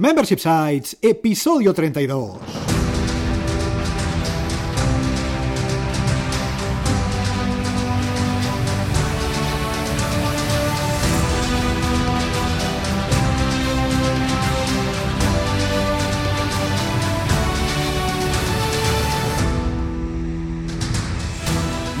Membership Sites, episodio 32.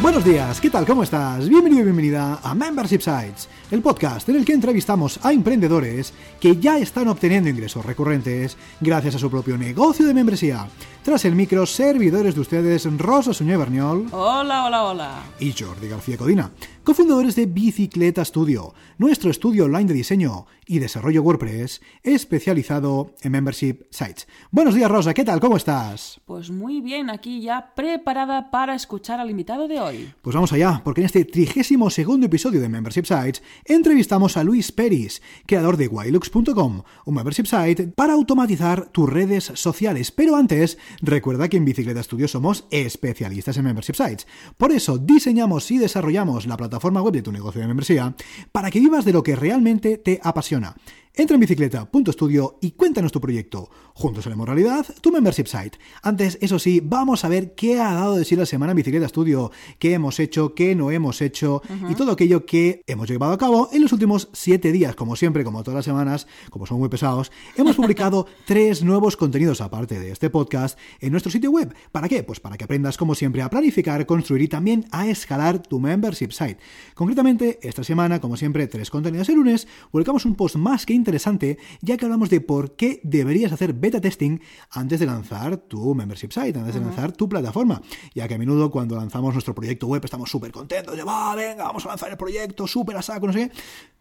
Buenos días, ¿qué tal? ¿Cómo estás? Bienvenido y bienvenida a Membership Sites, el podcast en el que entrevistamos a emprendedores que ya están obteniendo ingresos recurrentes gracias a su propio negocio de membresía. Tras el micro, servidores de ustedes, Rosa Suñé Berniol. Hola, hola, hola. Y Jordi García Codina, cofundadores de Bicicleta Studio, nuestro estudio online de diseño y desarrollo WordPress especializado en Membership Sites. Buenos días, Rosa, ¿qué tal? ¿Cómo estás? Pues muy bien, aquí ya preparada para escuchar al invitado de hoy. Pues vamos allá, porque en este 32º episodio de Membership Sites entrevistamos a Luis Peris, creador de Wilux.com, un membership site para automatizar tus redes sociales. Pero antes, recuerda que en Bicicleta Studio somos especialistas en membership sites. Por eso diseñamos y desarrollamos la plataforma web de tu negocio de membresía para que vivas de lo que realmente te apasiona. Entra en bicicleta.studio y cuéntanos tu proyecto. Juntos haremos realidad tu membership site. Antes, eso sí, vamos a ver qué ha dado de sí la semana en Bicicleta Studio, qué hemos hecho, qué no hemos hecho y todo aquello que hemos llevado a cabo en los últimos 7 días. Como siempre, como todas las semanas, como son muy pesados, hemos publicado 3 nuevos contenidos aparte de este podcast en nuestro sitio web. ¿Para qué? Pues para que aprendas, como siempre, a planificar, construir y también a escalar tu membership site. Concretamente, esta semana, como siempre, 3 contenidos el lunes, publicamos un post más que interesante, ya que hablamos de por qué deberías hacer beta testing antes de lanzar tu membership site, antes de lanzar tu plataforma, ya que a menudo cuando lanzamos nuestro proyecto web estamos súper contentos de, venga, vamos a lanzar el proyecto, súper a saco, no sé qué,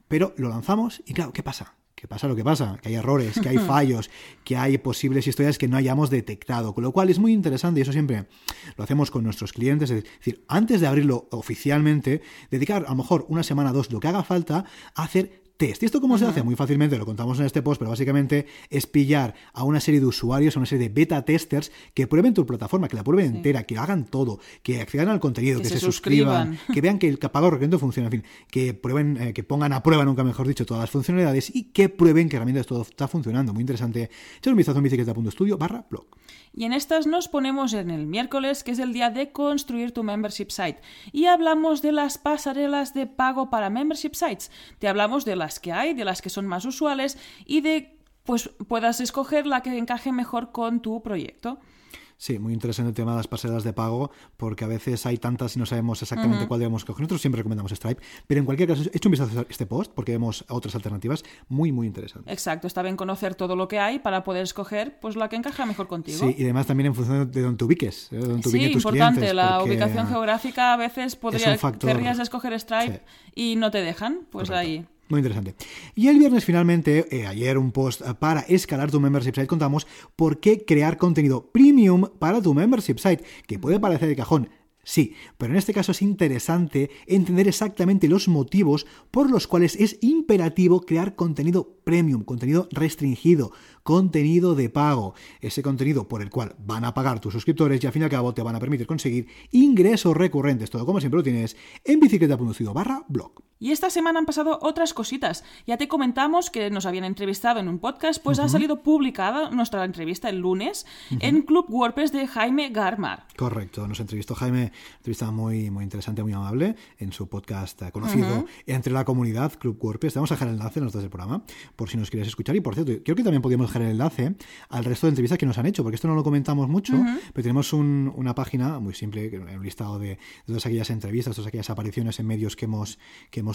pero lo lanzamos y claro, ¿qué pasa? Que pasa lo que pasa, que hay errores, que hay fallos, que hay posibles historias que no hayamos detectado, con lo cual es muy interesante y eso siempre lo hacemos con nuestros clientes, es decir, antes de abrirlo oficialmente, dedicar a lo mejor una semana o 2 lo que haga falta a hacer test. ¿Y esto cómo se hace? Muy fácilmente, lo contamos en este post, pero básicamente es pillar a una serie de usuarios, a una serie de beta testers que prueben tu plataforma, que la prueben entera, que hagan todo, que accedan al contenido, que se suscriban, que vean que el pago recurrente funciona, en fin, que prueben, que pongan a prueba, nunca mejor dicho, todas las funcionalidades y que prueben que realmente todo está funcionando. Muy interesante. Echad un vistazo en bicicleta.studio/blog. Y en estas nos ponemos en el miércoles, que es el día de construir tu membership site. Y hablamos de las pasarelas de pago para membership sites. Te hablamos de las que hay, de las que son más usuales y de pues puedas escoger la que encaje mejor con tu proyecto. Sí, muy interesante el tema de las pasarelas de pago, porque a veces hay tantas y no sabemos exactamente cuál debemos coger. Nosotros siempre recomendamos Stripe, pero en cualquier caso, echa un vistazo a este post porque vemos otras alternativas muy, muy interesantes. Exacto, está bien conocer todo lo que hay para poder escoger pues la que encaja mejor contigo. Sí, y además también en función de donde te ubiques, donde te ubiquen tus clientes. Sí, importante, la ubicación geográfica a veces querrías escoger Stripe y no te dejan, pues correcto. Ahí... Muy interesante. Y el viernes finalmente, ayer un post para escalar tu membership site, contamos por qué crear contenido premium para tu membership site, que puede parecer de cajón. Sí, pero en este caso es interesante entender exactamente los motivos por los cuales es imperativo crear contenido premium, contenido restringido, contenido de pago. Ese contenido por el cual van a pagar tus suscriptores y al fin y al cabo te van a permitir conseguir ingresos recurrentes. Todo como siempre lo tienes en bicicleta.studio/blog. Y esta semana han pasado otras cositas. Ya te comentamos que nos habían entrevistado en un podcast, pues ha salido publicada nuestra entrevista el lunes en Club WordPress de Jaime Garmar. Correcto, nos entrevistó Jaime, entrevista muy, muy interesante, muy amable, en su podcast conocido entre la comunidad Club WordPress. Te vamos a dejar el enlace en los dos del programa, por si nos quieres escuchar. Y por cierto, creo que también podríamos dejar el enlace al resto de entrevistas que nos han hecho, porque esto no lo comentamos mucho, pero tenemos una página muy simple, un listado de todas aquellas entrevistas, todas aquellas apariciones en medios que hemos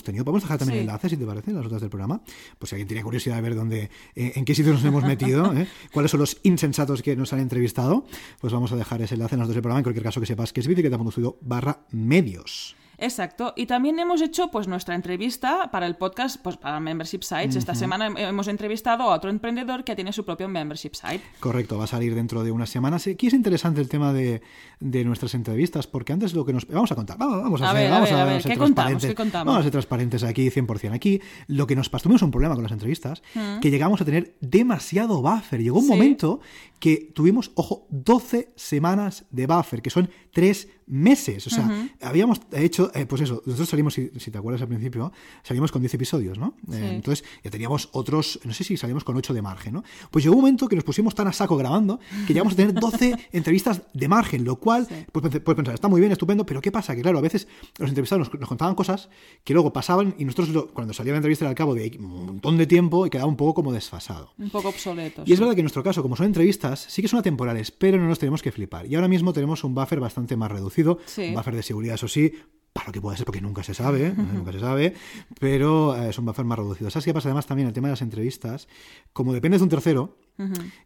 tenido. Podemos dejar también enlaces, si te parece, en las notas del programa, pues si alguien tiene curiosidad de ver dónde, en qué sitios nos hemos metido, cuáles son los insensatos que nos han entrevistado, pues vamos a dejar ese enlace en las notas del programa. En cualquier caso, que sepas que es bicicleta.studio/medios. Exacto, y también hemos hecho pues nuestra entrevista para el podcast, pues para Membership Sites. Esta semana hemos entrevistado a otro emprendedor que tiene su propio Membership Site. Correcto, va a salir dentro de unas semanas. Aquí es interesante el tema de nuestras entrevistas, porque antes lo que nos... Vamos a contar, vamos a ser transparentes. Vamos a ser transparentes aquí, 100%. Aquí lo que nos pasó, tuvimos un problema con las entrevistas, que llegamos a tener demasiado buffer. Llegó un momento que tuvimos, ojo, 12 semanas de buffer, que son 3 meses. O sea, habíamos hecho, pues eso, nosotros salimos, si te acuerdas al principio, salimos con 10 episodios, ¿no? Sí. Entonces ya teníamos otros, no sé si salimos con 8 de margen, ¿no? Pues llegó un momento que nos pusimos tan a saco grabando que llegamos a tener 12 entrevistas de margen, lo cual, pues pensar, está muy bien, estupendo, pero ¿qué pasa? Que claro, a veces los entrevistados nos contaban cosas que luego pasaban y nosotros cuando salía la entrevista era al cabo de un montón de tiempo y quedaba un poco como desfasado. Un poco obsoleto. Y es verdad que en nuestro caso, como son entrevistas, sí que son atemporales, pero no nos tenemos que flipar. Y ahora mismo tenemos un buffer bastante más reducido, un buffer de seguridad, eso sí, para lo que pueda ser, porque nunca se sabe, nunca se sabe, pero es un buffer más reducido. ¿Sabes qué pasa? Además, también el tema de las entrevistas, como dependes de un tercero,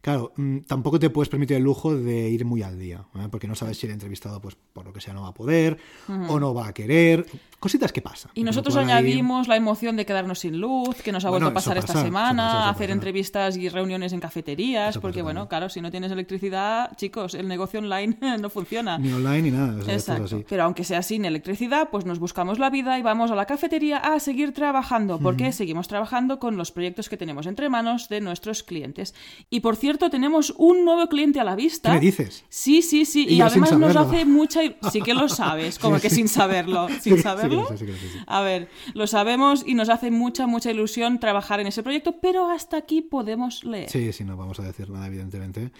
claro, tampoco te puedes permitir el lujo de ir muy al día, ¿eh? Porque no sabes si el entrevistado, pues por lo que sea, no va a poder o no va a querer, cositas que pasan. Y nosotros añadimos la emoción de quedarnos sin luz, que nos ha vuelto a pasar esta semana, hacer entrevistas y reuniones en cafeterías, eso porque bueno, claro, si no tienes electricidad, chicos, el negocio online no funciona. Ni online ni nada. O sea, exacto. Así. Pero aunque sea sin electricidad, pues nos buscamos la vida y vamos a la cafetería a seguir trabajando, porque seguimos trabajando con los proyectos que tenemos entre manos de nuestros clientes. Y por cierto, tenemos un nuevo cliente a la vista. ¿Qué me dices? Sí, sí, sí. Y además nos hace mucha... Sí que lo sabes, como que sin saberlo. ¿Sin saberlo? Sí. A ver, lo sabemos y nos hace mucha, mucha ilusión trabajar en ese proyecto, pero hasta aquí podemos leer. Sí, sí, no vamos a decir nada, evidentemente.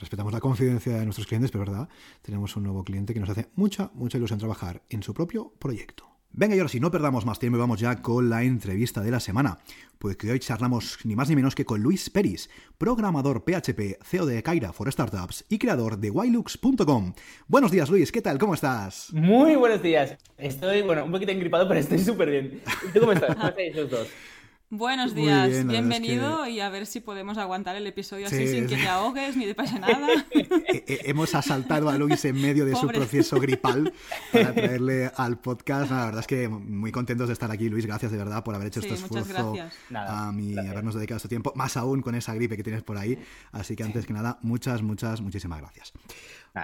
Respetamos la confidencia de nuestros clientes, pero verdad, tenemos un nuevo cliente que nos hace mucha, mucha ilusión trabajar en su propio proyecto. Venga, y ahora si no perdamos más tiempo, vamos ya con la entrevista de la semana. Pues que hoy charlamos ni más ni menos que con Luis Peris, programador PHP, CEO de Kaira for Startups y creador de Wilux.com. Buenos días, Luis, ¿qué tal? ¿Cómo estás? Muy buenos días. Estoy, bueno, un poquito engripado, pero estoy súper bien. ¿Y tú cómo estás? ¿Cómo estáis los dos? Buenos días, bien, bienvenido es que... y a ver si podemos aguantar el episodio así sin que te ahogues ni te pase nada. Hemos asaltado a Luis en medio de su proceso gripal para traerle al podcast. La verdad es que muy contentos de estar aquí, Luis, gracias de verdad por haber hecho este esfuerzo y habernos dedicado este tiempo, más aún con esa gripe que tienes por ahí, así que antes que nada, muchísimas gracias.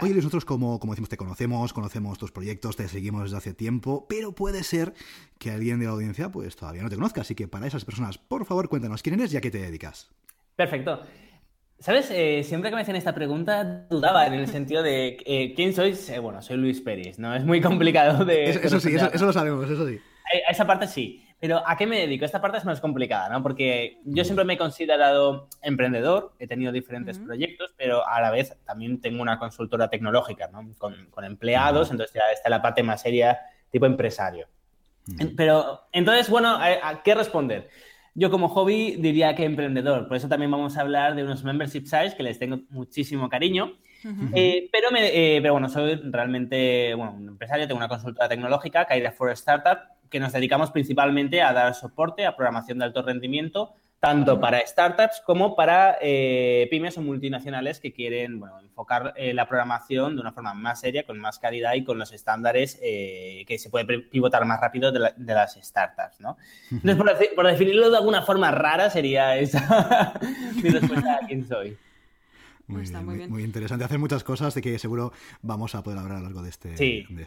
Oye, Luis, nosotros como decimos, te conocemos tus proyectos, te seguimos desde hace tiempo, pero puede ser que alguien de la audiencia pues todavía no te conozca, así que para esas personas, por favor, cuéntanos quién eres y a qué te dedicas. Perfecto. ¿Sabes? Siempre que me hacen esta pregunta dudaba en el sentido de ¿quién sois? Bueno, soy Luis Peris, ¿no? Es muy complicado de... Eso lo sabemos, eso sí. A esa parte sí, pero ¿a qué me dedico? Esta parte es más complicada, ¿no? Porque yo siempre me he considerado emprendedor, he tenido diferentes proyectos, pero a la vez también tengo una consultora tecnológica, ¿no? Con empleados, entonces ya está la parte más seria, tipo empresario. Pero, entonces, bueno, ¿a qué responder? Yo como hobby diría que emprendedor, por eso también vamos a hablar de unos membership sites que les tengo muchísimo cariño, pero bueno, soy realmente un empresario, tengo una consultora tecnológica, Kaira for Startups, que nos dedicamos principalmente a dar soporte a programación de alto rendimiento, tanto para startups como para pymes o multinacionales que quieren enfocar la programación de una forma más seria, con más calidad y con los estándares que se puede pivotar más rápido de las startups, ¿no? Entonces, por definirlo de alguna forma rara, sería esa mi respuesta a quién soy. Muy bien. Muy interesante. Hacer muchas cosas de que seguro vamos a poder hablar a lo largo de este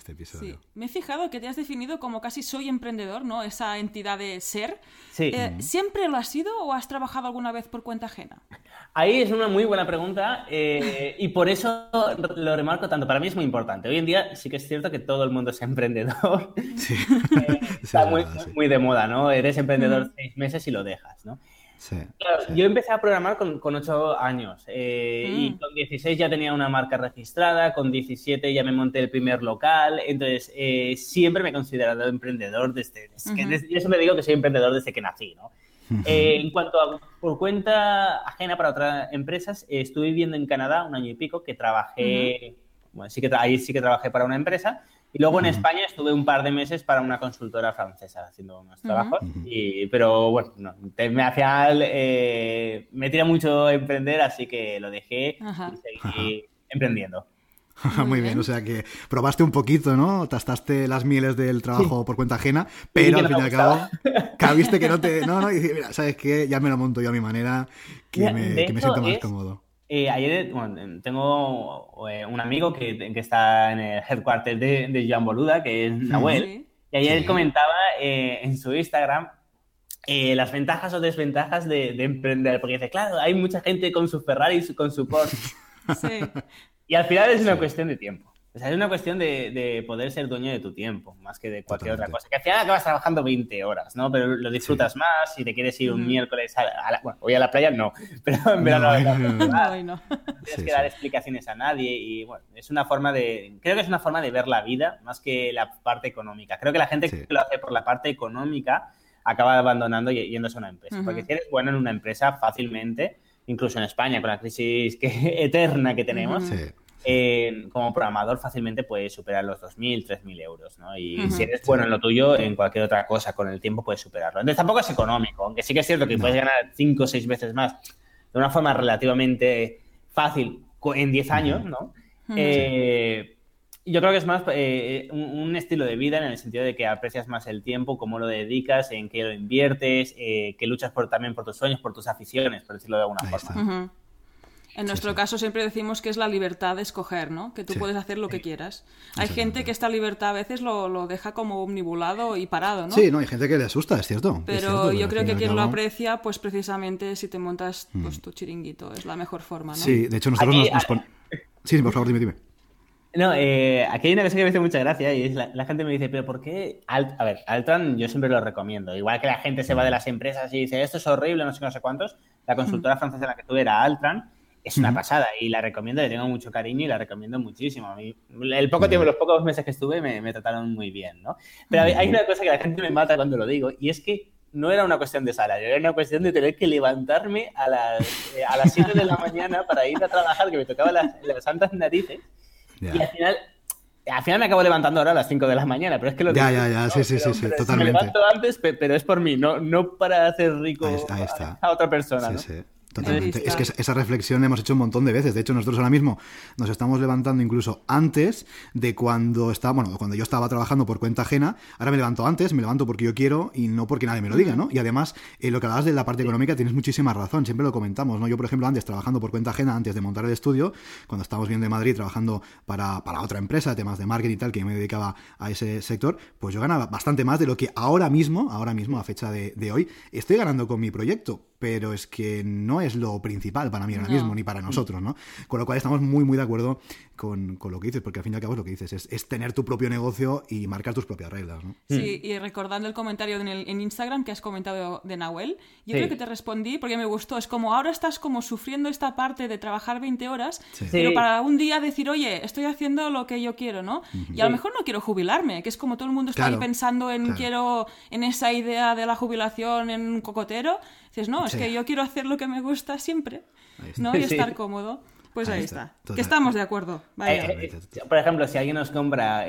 episodio. Sí. Me he fijado que te has definido como casi soy emprendedor, ¿no? Esa entidad de ser. Sí. ¿Siempre lo has sido o has trabajado alguna vez por cuenta ajena? Ahí es una muy buena pregunta y por eso lo remarco tanto. Para mí es muy importante. Hoy en día sí que es cierto que todo el mundo es emprendedor. Sí. Está muy de moda, ¿no? Eres emprendedor 6 meses y lo dejas, ¿no? Sí, claro, sí. Yo empecé a programar con 8 años y con 16 ya tenía una marca registrada, con 17 ya me monté el primer local, entonces siempre me he considerado emprendedor yo siempre digo que soy emprendedor desde que nací, ¿no? En cuanto a por cuenta ajena para otras empresas, estuve viviendo en Canadá un año y pico que trabajé, ahí sí que trabajé para una empresa. Y luego en España estuve un par de meses para una consultora francesa haciendo unos trabajos. Pero bueno, me tira mucho emprender, así que lo dejé y seguí emprendiendo. Muy bien, o sea que probaste un poquito, ¿no? Tastaste las mieles del trabajo por cuenta ajena, pero al fin y al cabo cabiste que no te... No, y dices, mira, ¿sabes qué? Ya me lo monto yo a mi manera, que me siento más cómodo. Ayer tengo un amigo que está en el headquarter de Joan Boluda, que es Nahuel, y ayer comentaba en su Instagram las ventajas o desventajas de emprender, porque dice, claro, hay mucha gente con su Ferrari, con su Porsche, Sí. Y al final es una cuestión de tiempo. O sea, es una cuestión de poder ser dueño de tu tiempo, más que de cualquier otra cosa. Que al final acabas trabajando 20 horas, ¿no? Pero lo disfrutas más y te quieres ir un miércoles a la... Bueno, hoy a la playa no, pero en verano no. Tienes que dar explicaciones a nadie y, bueno, es una forma de... Creo que es una forma de ver la vida más que la parte económica. Creo que la gente que lo hace por la parte económica acaba abandonando y yéndose a una empresa. Porque si eres bueno en una empresa fácilmente, incluso en España con la crisis eterna que tenemos... como programador fácilmente puedes superar los 2.000, 3.000 euros, ¿no? Y si eres bueno en lo tuyo, en cualquier otra cosa, con el tiempo puedes superarlo. Entonces tampoco es económico, aunque sí que es cierto que puedes ganar 5 o 6 veces más de una forma relativamente fácil en 10 años, ¿no? Yo creo que es más un estilo de vida en el sentido de que aprecias más el tiempo, cómo lo dedicas, en qué lo inviertes, que luchas también por tus sueños, por tus aficiones, por decirlo de alguna forma. En nuestro caso siempre decimos que es la libertad de escoger, ¿no? Que tú puedes hacer lo que quieras. Hay gente que esta libertad a veces lo deja como omnibulado y parado, ¿no? Sí, no, hay gente que le asusta, es cierto. Pero yo creo que quien lo aprecia, pues precisamente si te montas pues, tu chiringuito, es la mejor forma, ¿no? Sí, de hecho nosotros nos ponemos... Sí, por favor, dime. No, aquí hay una cosa que me hace mucha gracia y es la gente me dice, pero ¿por qué? A ver, Altran yo siempre lo recomiendo. Igual que la gente se va de las empresas y dice, esto es horrible, no sé qué, no sé cuántos. La consultora francesa en la que estuve era Altran. Es una pasada y la recomiendo, le tengo mucho cariño y la recomiendo muchísimo. A mí, el poco tiempo, los pocos meses que estuve me trataron muy bien, ¿no? Pero hay una cosa que la gente me mata cuando lo digo y es que no era una cuestión de salario, era una cuestión de tener que levantarme a las 7 de la mañana para ir a trabajar, que me tocaba las santas narices y al final me acabo levantando ahora a las 5 de la mañana, pero es que lo digo. Ya, ¿no? sí, totalmente. Me levanto antes, pero es por mí, no para hacer rico a otra persona, ¿no? Sí. Totalmente. Es que esa reflexión la hemos hecho un montón de veces. De hecho, nosotros ahora mismo nos estamos levantando incluso antes de cuando yo estaba trabajando por cuenta ajena. Ahora me levanto antes, me levanto porque yo quiero y no porque nadie me lo diga, ¿no? Y además, lo que hablabas de la parte económica, tienes muchísima razón. Siempre lo comentamos, ¿no? Yo, por ejemplo, antes trabajando por cuenta ajena, antes de montar el estudio, cuando estábamos viendo en Madrid trabajando para otra empresa, temas de marketing y tal, que yo me dedicaba a ese sector, pues yo ganaba bastante más de lo que ahora mismo, a fecha de hoy, estoy ganando con mi proyecto. Pero es que no es lo principal para mí ahora mismo, ni para nosotros, ¿no? Con lo cual estamos muy, muy de acuerdo con lo que dices, porque al fin y al cabo lo que dices es tener tu propio negocio y marcar tus propias reglas, ¿no? Sí, y recordando el comentario en Instagram que has comentado de Nahuel, yo creo que te respondí porque me gustó, es como ahora estás como sufriendo esta parte de trabajar 20 horas, pero para un día decir, oye, estoy haciendo lo que yo quiero, ¿no? Y a lo mejor no quiero jubilarme, que es como todo el mundo está ahí pensando quiero en esa idea de la jubilación en un cocotero, dices, no, es que yo quiero hacer lo que me gusta siempre, ¿no? Y estar cómodo. Pues ahí está. Que estamos de acuerdo. Vaya. Por ejemplo, si alguien os compra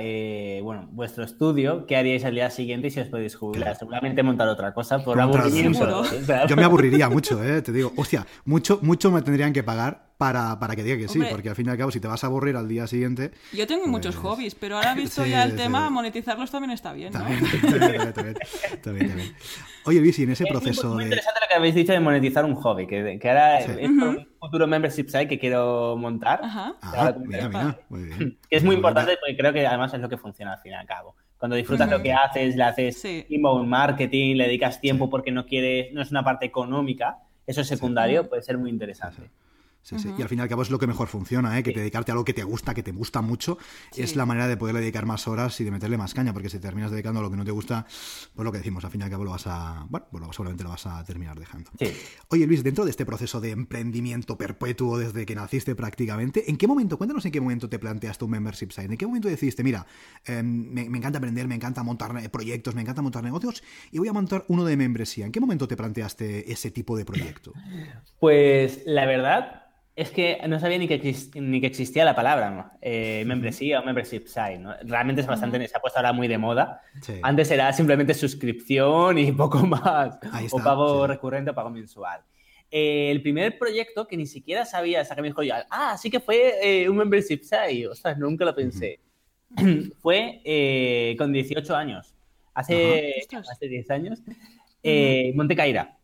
vuestro estudio, ¿qué haríais al día siguiente si os podéis jubilar? Seguramente montar otra cosa por aburrimiento. Yo me aburriría mucho, te digo. Hostia, mucho me tendrían que pagar para que diga que sí, porque al fin y al cabo si te vas a aburrir al día siguiente... Yo tengo muchos hobbies, pero ahora visto ya el tema, monetizarlos también está bien, ¿no? También. Oye, Luis, en ese proceso... Muy interesante lo que habéis dicho de monetizar un hobby, que ahora es un futuro membership site que quiero montar. Mira, muy bien. Que es muy importante porque creo que además es lo que funciona al fin y al cabo. Cuando disfrutas lo que haces, le haces inbound marketing, le dedicas tiempo porque no es una parte económica, eso es secundario, puede ser muy interesante. Sí. Y al fin y al cabo es lo que mejor funciona, que dedicarte a algo que te gusta mucho, es la manera de poder dedicar más horas y de meterle más caña, porque si terminas dedicando a lo que no te gusta, pues lo que decimos, al fin y al cabo seguramente lo vas a terminar dejando. Sí. Oye, Luis, dentro de este proceso de emprendimiento perpetuo desde que naciste prácticamente, cuéntanos en qué momento te planteaste un membership site, en qué momento decidiste, mira, me encanta aprender, me encanta montar proyectos, me encanta montar negocios y voy a montar uno de membresía. ¿En qué momento te planteaste ese tipo de proyecto? Pues la verdad... Es que no sabía ni que existía la palabra, ¿no? Membresía o membership site, ¿no? Realmente es bastante, se ha puesto ahora muy de moda. Sí. Antes era simplemente suscripción y poco más. O pago recurrente o pago mensual. El primer proyecto que ni siquiera sabía, hasta que me dijo yo, sí que fue un membership site. Ostras, nunca lo pensé. Fue con 18 años. Hace 10 años. Monté Kaira.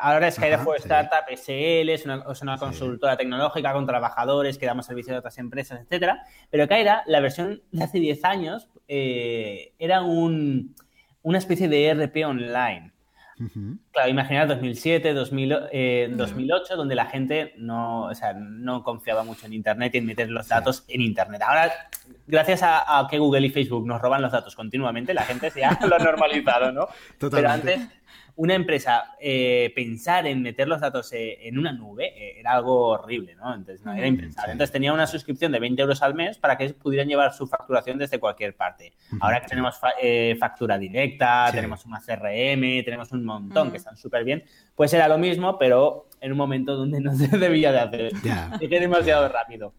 Ahora es Kaira for Startups, SL, es una consultora tecnológica con trabajadores que damos servicio a otras empresas, etcétera. Pero Kaira, la versión de hace 10 años, era una especie de ERP online. Uh-huh. Claro, imaginaos 2007, 2008, donde la gente no confiaba mucho en Internet y en meter los datos en Internet. Ahora, gracias a que Google y Facebook nos roban los datos continuamente, la gente ya lo ha normalizado, ¿no? Totalmente. Pero antes, una empresa pensar en meter los datos en una nube era algo horrible, ¿no? Entonces, no era impensable. Sí. Entonces, tenía una suscripción de 20 euros al mes para que pudieran llevar su facturación desde cualquier parte. Uh-huh. Ahora que tenemos factura directa, tenemos una CRM, tenemos un montón que están súper bien, pues era lo mismo, pero en un momento donde no se debía de hacer. Es demasiado rápido.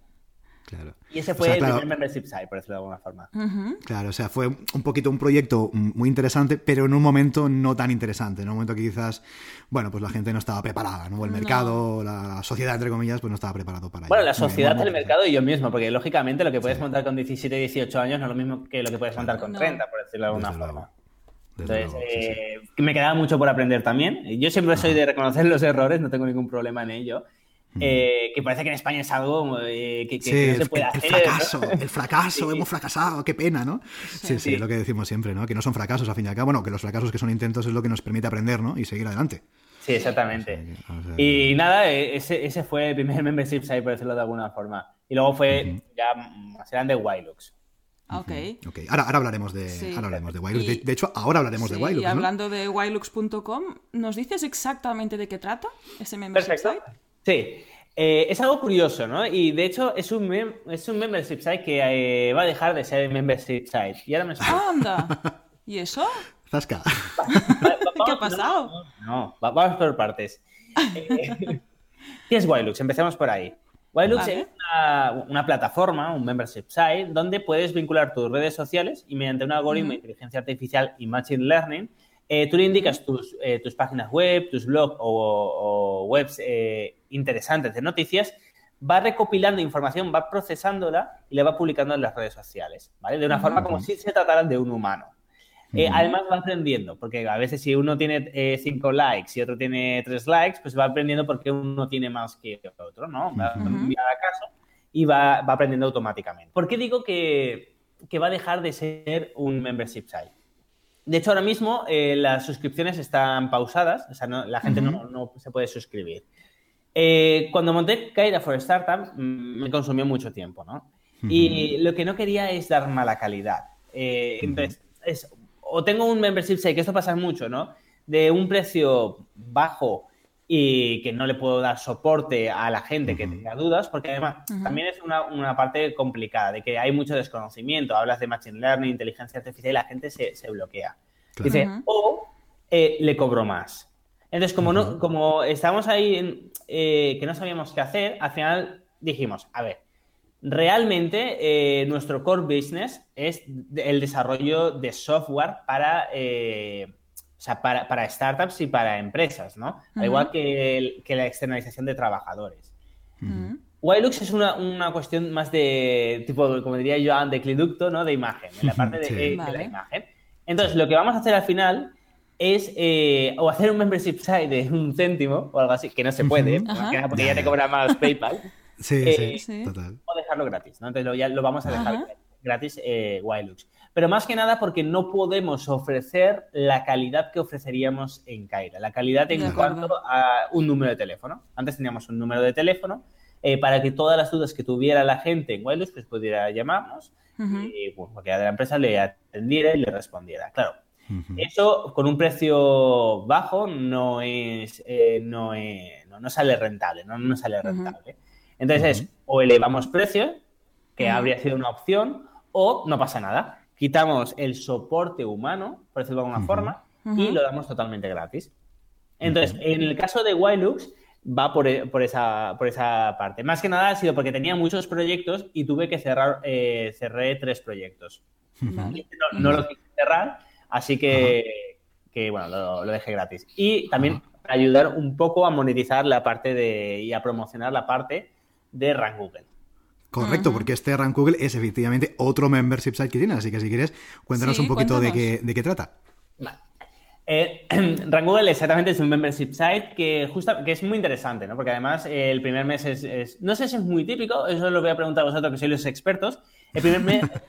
Claro. Y ese fue el primer membership site, por decirlo de alguna forma. Uh-huh. Claro, o sea, fue un poquito un proyecto muy interesante, pero en un momento no tan interesante, en un momento que quizás, pues la gente no estaba preparada, ¿no? El mercado, la sociedad, entre comillas, pues no estaba preparado para ello. Bueno, la sociedad, el mercado y yo mismo, porque lógicamente lo que puedes montar con 17, 18 años no es lo mismo que lo que puedes montar con 30, por decirlo de alguna forma. Entonces, me quedaba mucho por aprender también. Yo siempre soy de reconocer los errores, no tengo ningún problema en ello. Que parece que en España es algo que no se puede hacer. El fracaso, hemos fracasado, qué pena, ¿no? Sí, es lo que decimos siempre, ¿no? Que no son fracasos, al fin y al cabo, que los fracasos que son intentos es lo que nos permite aprender, ¿no? Y seguir adelante. Sí, exactamente. Y nada, ese fue el primer membership site, por decirlo de alguna forma. Y luego fue ya más grande Wilux. Ok. Ahora hablaremos de Wilux. De hecho, ahora hablaremos de Wilux. Y hablando de Wilux.com, ¿nos dices exactamente de qué trata ese membership site? Sí, es algo curioso, ¿no? Y de hecho es un membership site que va a dejar de ser membership site. Y ahora me explico. ¡Anda! ¿Y eso? ¡Zasca! ¿Qué ha pasado? No, vamos por partes. ¿Qué es Wilux? Empecemos por ahí. Wilux es una plataforma, un membership site, donde puedes vincular tus redes sociales y mediante un algoritmo de inteligencia artificial y machine learning, tú le indicas tus páginas web, tus blogs o webs interesantes de noticias, va recopilando información, va procesándola y la va publicando en las redes sociales, ¿vale? De una forma como si se trataran de un humano. Además va aprendiendo, porque a veces si uno tiene 5 likes y otro tiene 3 likes, pues va aprendiendo porque uno tiene más que otro, ¿no? Va cambiando a caso y va aprendiendo automáticamente. ¿Por qué digo que va a dejar de ser un membership site? De hecho, ahora mismo las suscripciones están pausadas, o sea, la gente no se puede suscribir. Cuando monté Kaira for Startups me consumió mucho tiempo, ¿no? Y lo que no quería es dar mala calidad. Entonces, o tengo un membership site, que esto pasa mucho, ¿no? De un precio bajo y que no le puedo dar soporte a la gente que tenga dudas, porque además también es una parte complicada, de que hay mucho desconocimiento, hablas de machine learning, inteligencia artificial y la gente se bloquea. Claro. Dice, le cobro más. Entonces, como estábamos ahí que no sabíamos qué hacer, al final dijimos, a ver, realmente nuestro core business es el desarrollo de software para startups y para empresas, ¿no? Al igual que la externalización de trabajadores. Wilux es una cuestión más de, tipo, como diría Joan, de cliducto, ¿no? De imagen, en la parte de la imagen. Entonces, lo que vamos a hacer al final es o hacer un membership site de 1 céntimo o algo así, que no se puede, porque ya te cobra más PayPal. Total. O dejarlo gratis, ¿no? Entonces, ya lo vamos a dejar gratis Wilux. Pero más que nada porque no podemos ofrecer la calidad que ofreceríamos en Kaira. La calidad en cuanto a un número de teléfono. Antes teníamos un número de teléfono para que todas las dudas que tuviera la gente en Wilux pues pudiera llamarnos y cualquiera de la empresa le atendiera y le respondiera. Claro, eso con un precio bajo no sale rentable. No sale rentable. Entonces es o elevamos precio, que habría sido una opción, o no pasa nada. Quitamos el soporte humano, por decirlo de alguna forma, y lo damos totalmente gratis. Entonces, en el caso de Wilux, va por esa parte. Más que nada ha sido porque tenía muchos proyectos y tuve que cerré 3 proyectos. No lo quise cerrar, así que lo dejé gratis. Y también para ayudar un poco a monetizar la parte y a promocionar la parte de Rank Google. Correcto, porque este Rank Google es efectivamente otro membership site que tiene, así que si quieres, cuéntanos un poquito de qué trata. Vale. Rank Google exactamente es un membership site que es muy interesante, ¿no? Porque además el primer mes es... No sé si es muy típico, eso lo voy a preguntar a vosotros que sois los expertos. El primer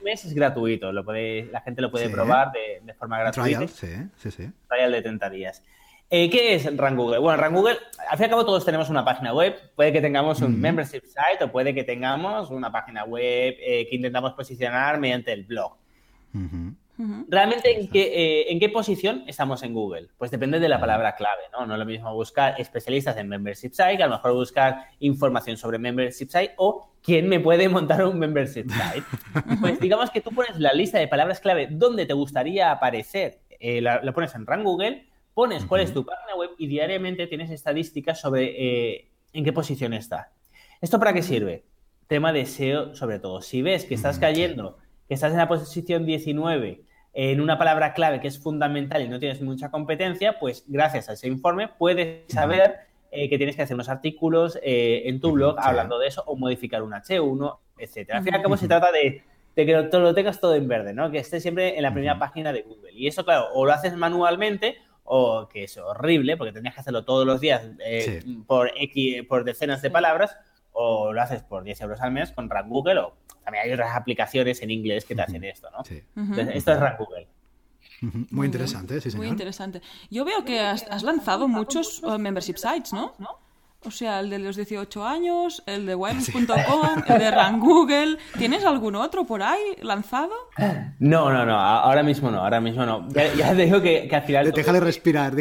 mes es gratuito, la gente lo puede probar de forma gratuita. Trial de 30 días. ¿Qué es Rank Google? Bueno, Rank Google, al fin y al cabo todos tenemos una página web. Puede que tengamos un membership site o puede que tengamos una página web que intentamos posicionar mediante el blog. Realmente, ¿en qué posición estamos en Google? Pues depende de la palabra clave, ¿no? No es lo mismo buscar especialistas en membership site, que a lo mejor buscar información sobre membership site o quién me puede montar un membership site. Pues digamos que tú pones la lista de palabras clave donde te gustaría aparecer, la pones en Rank Google, pones cuál es tu página web y diariamente tienes estadísticas sobre en qué posición está. ¿Esto para qué sirve? Tema de SEO sobre todo. Si ves que estás cayendo, que estás en la posición 19 en una palabra clave que es fundamental y no tienes mucha competencia, pues gracias a ese informe puedes saber que tienes que hacer unos artículos en tu blog hablando de eso o modificar un H1, etcétera. Al fin y al cabo se trata de que lo tengas todo en verde, ¿no? Que estés siempre en la primera página de Google. Y eso, claro, o lo haces manualmente o que es horrible porque tendrías que hacerlo todos los días por decenas de palabras, o lo haces por 10 euros al mes con Rank Google, o también hay otras aplicaciones en inglés que te hacen esto, ¿no? Sí. Entonces, esto es Rank Google. Muy interesante, sí, señor. Muy interesante. Yo veo que has lanzado muchos membership sites, ¿no? O sea, el de los 18 años, el de Wilux.com, el de Rank Google. ¿Tienes algún otro por ahí lanzado? No. Ahora mismo no. Ya te digo que al final... Déjale respirar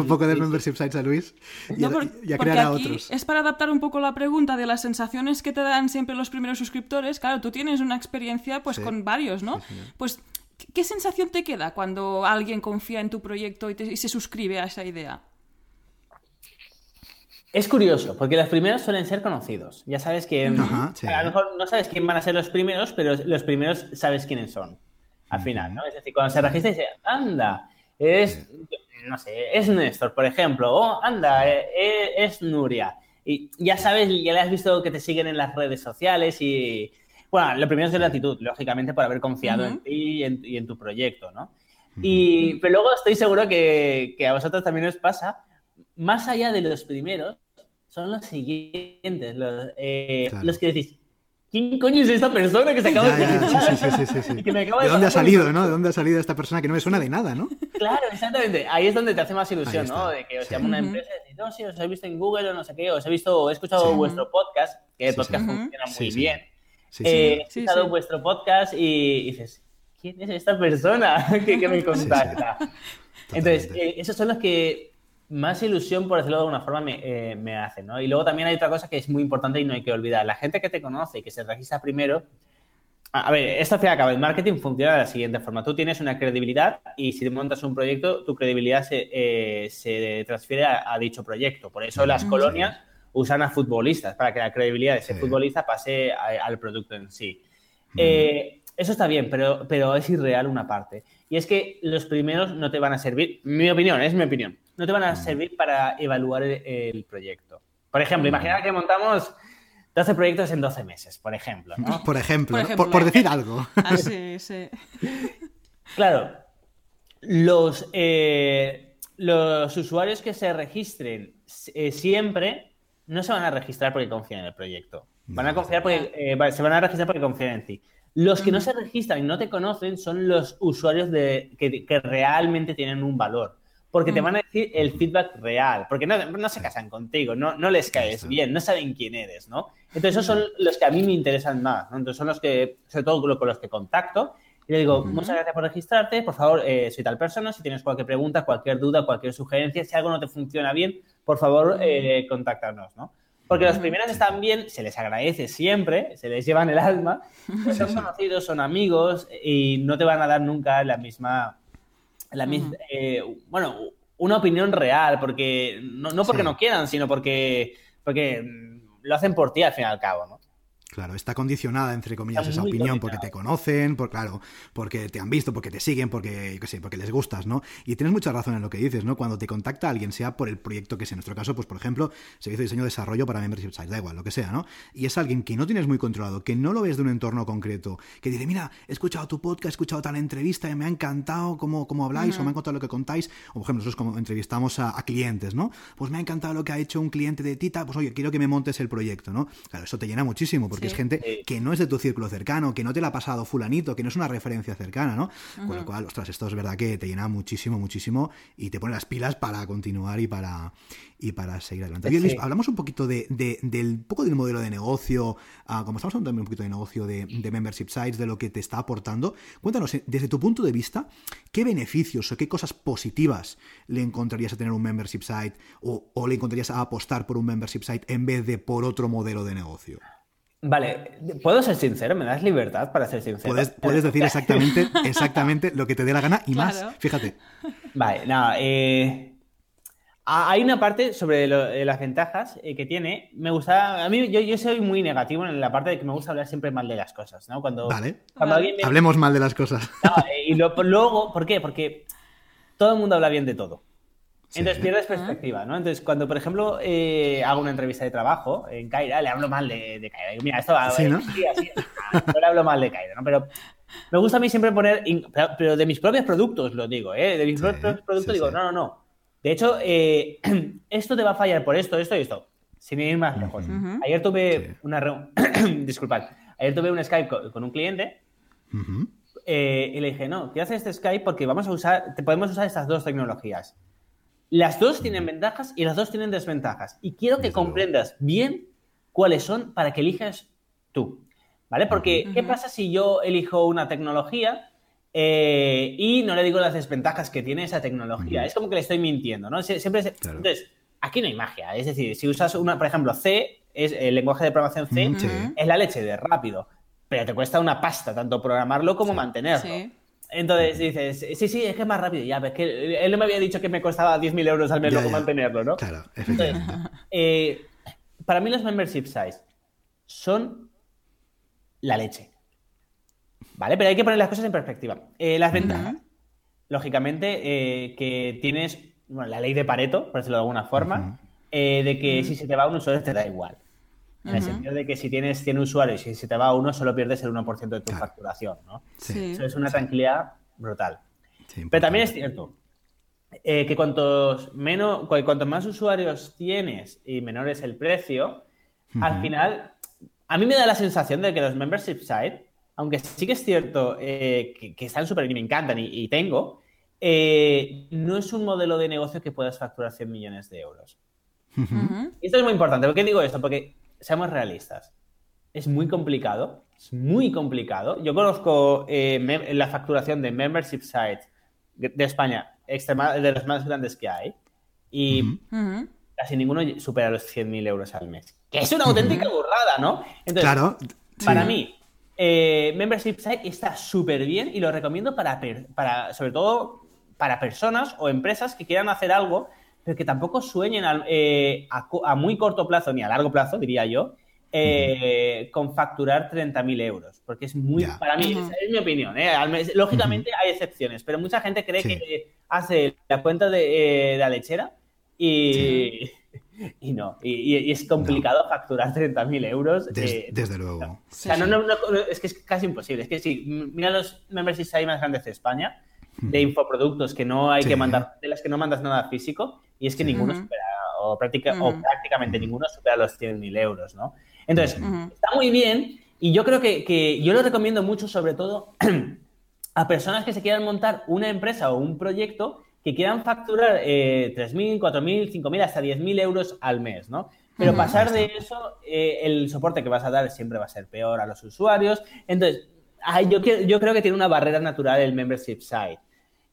un poco de membership sites a Luis y a crear a otros. Es para adaptar un poco la pregunta de las sensaciones que te dan siempre los primeros suscriptores. Claro, tú tienes una experiencia con varios, ¿no? Sí, pues, ¿qué sensación te queda cuando alguien confía en tu proyecto y se suscribe a esa idea? Es curioso, porque los primeros suelen ser conocidos. Ya sabes que a lo mejor no sabes quién van a ser los primeros, pero los primeros sabes quiénes son al final, ¿no? Es decir, cuando se registra y dice, anda, es Néstor, por ejemplo, o anda, es Nuria. Y ya sabes, ya le has visto que te siguen en las redes sociales y... Bueno, lo primero es la actitud, lógicamente, por haber confiado en ti y en tu proyecto, ¿no? Pero luego estoy seguro que a vosotros también os pasa. Más allá de los primeros, son los siguientes, los que decís, ¿quién coño es esta persona que se acaba de...? ¿De dónde ha salido, no? ¿De dónde ha salido esta persona que no me suena de nada, no? Claro, exactamente. Ahí es donde te hace más ilusión, ¿no? De que os llama una empresa y decís, no, sí, os he visto en Google o no sé qué, he escuchado vuestro podcast, que el podcast funciona muy bien. He escuchado vuestro podcast y dices, ¿quién es esta persona que me contacta? Entonces, esos son los que... más ilusión, por decirlo de alguna forma, me hace, ¿no? Y luego también hay otra cosa que es muy importante y no hay que olvidar. La gente que te conoce y que se registra primero... A ver, esto al fin y al cabo, el marketing funciona de la siguiente forma. Tú tienes una credibilidad y si te montas un proyecto, tu credibilidad se transfiere a dicho proyecto. Por eso las colonias usan a futbolistas, para que la credibilidad de ese futbolista pase al producto en sí. Eso está bien, pero es irreal una parte. Y es que los primeros no te van a servir... Es mi opinión. No te van a servir para evaluar el proyecto. Por ejemplo, imaginar que montamos 12 proyectos en 12 meses, por ejemplo, ¿no? Por ejemplo. Por decir algo. Sí. Claro, los usuarios que se registren siempre no se van a registrar porque confían en el proyecto. Se van a registrar porque confían en ti. Los que no se registran y no te conocen son los usuarios que realmente tienen un valor. Porque te van a decir el feedback real, porque no se casan contigo, no les caes bien, no saben quién eres, ¿no? Entonces, esos son los que a mí me interesan más, ¿no? Entonces, son los que, sobre todo con los que contacto, y le digo, muchas gracias por registrarte, por favor, soy tal persona, si tienes cualquier pregunta, cualquier duda, cualquier sugerencia, si algo no te funciona bien, por favor, contáctanos, ¿no? Porque los primeros están bien, se les agradece siempre, se les llevan el alma, pues son conocidos, son amigos, y no te van a dar nunca la misma... una opinión real, porque no porque no quieran, sino porque lo hacen por ti al fin y al cabo, ¿no? Claro, está condicionada, entre comillas, esa opinión, porque te conocen, porque te han visto, porque te siguen, porque, yo qué sé, porque les gustas, ¿no? Y tienes mucha razón en lo que dices, ¿no? Cuando te contacta alguien, sea por el proyecto que sea, en nuestro caso, pues, por ejemplo, servicio de diseño de desarrollo para membership sites, da igual, lo que sea, ¿no? Y es alguien que no tienes muy controlado, que no lo ves de un entorno concreto, que dice, mira, he escuchado tu podcast, he escuchado tal entrevista, me ha encantado cómo habláis, o me ha encantado lo que contáis, o, por ejemplo, nosotros como entrevistamos a clientes, ¿no? Pues me ha encantado lo que ha hecho un cliente de Tita, pues, oye, quiero que me montes el proyecto, ¿no? Claro, eso te llena muchísimo, porque que es gente que no es de tu círculo cercano, que no te la ha pasado fulanito, que no es una referencia cercana, ¿no? Con lo cual, ostras, esto es verdad que te llena muchísimo, muchísimo y te pone las pilas para continuar y para seguir adelante. Oye, Luis, hablamos un poquito del modelo de negocio, como estamos hablando también un poquito de negocio de membership sites, de lo que te está aportando. Cuéntanos, desde tu punto de vista, ¿qué beneficios o qué cosas positivas le encontrarías a tener un membership site o le encontrarías a apostar por un membership site en vez de por otro modelo de negocio? Vale, ¿puedo ser sincero? ¿Me das libertad para ser sincero? Puedes decir exactamente lo que te dé la gana y más, fíjate. Vale, nada, hay una parte sobre las ventajas que tiene. Me gusta. A mí, yo soy muy negativo en la parte de que me gusta hablar siempre mal de las cosas, ¿no? Cuando alguien me... Hablemos mal de las cosas. No, y luego, ¿por qué? Porque todo el mundo habla bien de todo. Entonces pierdes perspectiva, ¿no? Entonces, cuando, por ejemplo, hago una entrevista de trabajo en Kaira, le hablo mal de Kaira. Digo, mira, esto va no le hablo mal de Kaira, ¿no? Pero me gusta a mí siempre poner. Pero de mis propios productos lo digo, ¿eh? De mis propios productos digo, no. De hecho, esto te va a fallar por esto, sin ir más lejos. Ayer tuve una reunión, disculpad, ayer tuve un Skype con un cliente y le dije, no, te haces este Skype porque podemos usar estas dos tecnologías. Las dos tienen ventajas y las dos tienen desventajas. Y quiero que comprendas bien cuáles son para que elijas tú, ¿vale? Porque, ¿qué pasa si yo elijo una tecnología y no le digo las desventajas que tiene esa tecnología? Es como que le estoy mintiendo, ¿no? Entonces, aquí no hay magia. Es decir, si usas por ejemplo, C, es el lenguaje de programación C, es la leche de rápido, pero te cuesta una pasta tanto programarlo como mantenerlo. Sí. Entonces dices, sí, es que es más rápido. Ya, pero es que él no me había dicho que me costaba 10.000 euros al mes mantenerlo, ¿no? Claro, efectivamente. Entonces, para mí los membership sites son la leche. Vale, pero hay que poner las cosas en perspectiva. Las ventajas, lógicamente, que tienes la ley de Pareto, por decirlo de alguna forma, de que si se te va un usuario te da igual. En el sentido de que si tienes 100 usuarios y si te va uno, solo pierdes el 1% de tu facturación, ¿no? Sí. Eso es una tranquilidad brutal. Sí, pero también es cierto que cuanto más usuarios tienes y menor es el precio, al final, a mí me da la sensación de que los membership sites, aunque sí que es cierto que están súper bien y me encantan y tengo, no es un modelo de negocio que puedas facturar 100 millones de euros. Y esto es muy importante. ¿Por qué digo esto? Porque seamos realistas. Es muy complicado. Yo conozco la facturación de membership sites de España, de los más grandes que hay, y casi ninguno supera los 100.000 euros al mes. Que es una auténtica burrada, ¿no? Entonces, para mí, membership site está súper bien y lo recomiendo para sobre todo para personas o empresas que quieran hacer algo pero que tampoco sueñen a muy corto plazo, ni a largo plazo, diría yo, con facturar 30.000 euros. Porque es muy... Yeah. Para mí, esa es mi opinión. Lógicamente hay excepciones, pero mucha gente cree que hace la cuenta de la lechera y no. Y es complicado facturar 30.000 euros. Desde luego. No. Sí, o sea, no, es que es casi imposible. Es que sí, mira los membership sites más grandes de España, de infoproductos que no hay que mandar, de las que no mandas nada físico, y es que ninguno supera, o prácticamente ninguno supera los 100.000 euros, ¿no? Entonces, está muy bien, y yo creo que yo lo recomiendo mucho, sobre todo a personas que se quieran montar una empresa o un proyecto que quieran facturar 3.000, 4.000, 5.000, hasta 10.000 euros al mes, ¿no? Pero pasar de eso, el soporte que vas a dar siempre va a ser peor a los usuarios. Entonces, yo creo que tiene una barrera natural el membership site.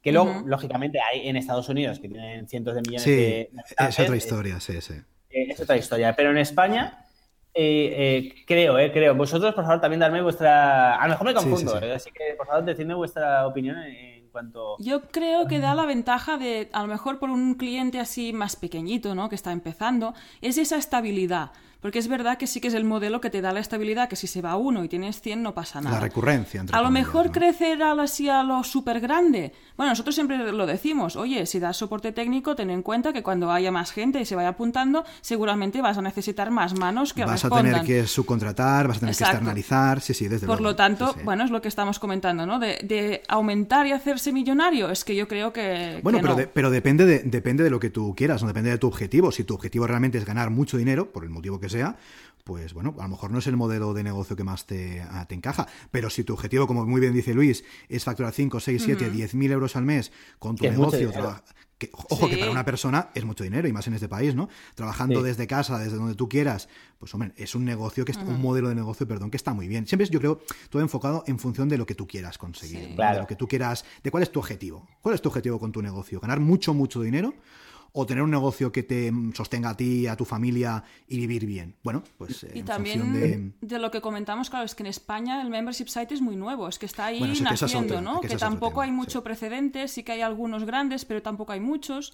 Que luego, lógicamente, hay en Estados Unidos, que tienen cientos de millones de... es otra historia, es otra historia. Pero en España, creo. Vosotros, por favor, también darme vuestra... A lo mejor me confundo, así que, por favor, decidme vuestra opinión en cuanto... Yo creo que da la ventaja de, a lo mejor, por un cliente así más pequeñito, ¿no?, que está empezando, es esa estabilidad. Porque es verdad que sí que es el modelo que te da la estabilidad, que si se va uno y tienes 100 no pasa nada. La recurrencia. Entre comillas, mejor, ¿no?, crecer así a lo súper grande. Bueno, nosotros siempre lo decimos, oye, si das soporte técnico, ten en cuenta que cuando haya más gente y se vaya apuntando, seguramente vas a necesitar más manos que respondan. Vas a tener que subcontratar, vas a tener que externalizar, desde luego. Por lo tanto, bueno, es lo que estamos comentando, ¿no? De aumentar y hacerse millonario, es que yo creo que bueno, que pero, no. Pero depende de lo que tú quieras, no depende de tu objetivo. Si tu objetivo realmente es ganar mucho dinero, por el motivo que sea, pues bueno, a lo mejor no es el modelo de negocio que más te encaja, pero si tu objetivo, como muy bien dice Luis, es facturar 5, 6, 7, 10.000 euros al mes con tu negocio, que para una persona es mucho dinero, y más en este país, ¿no? Trabajando desde casa, desde donde tú quieras, pues hombre, es un negocio que está, un modelo de negocio, perdón, que está muy bien. Siempre es, yo creo, todo enfocado en función de lo que tú quieras conseguir, de lo que tú quieras, de cuál es tu objetivo. ¿Cuál es tu objetivo con tu negocio? ¿Ganar mucho, mucho dinero? ¿O tener un negocio que te sostenga a ti, a tu familia y vivir bien? Bueno, pues y en también función de lo que comentamos, claro, es que en España el membership site es muy nuevo, es que está ahí naciendo, ¿no? Que tampoco hay mucho precedente, sí que hay algunos grandes, pero tampoco hay muchos.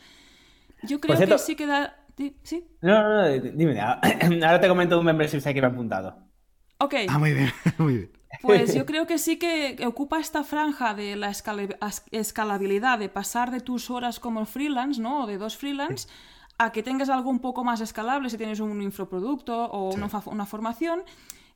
Yo creo que sí que da... ¿Sí? No, dime, ahora te comento un membership site que me ha apuntado. Ok. Ah, muy bien, muy bien. Pues yo creo que sí que ocupa esta franja de la escalabilidad, de pasar de tus horas como freelance, ¿no? O de 2 freelance, a que tengas algo un poco más escalable si tienes un infoproducto o una formación.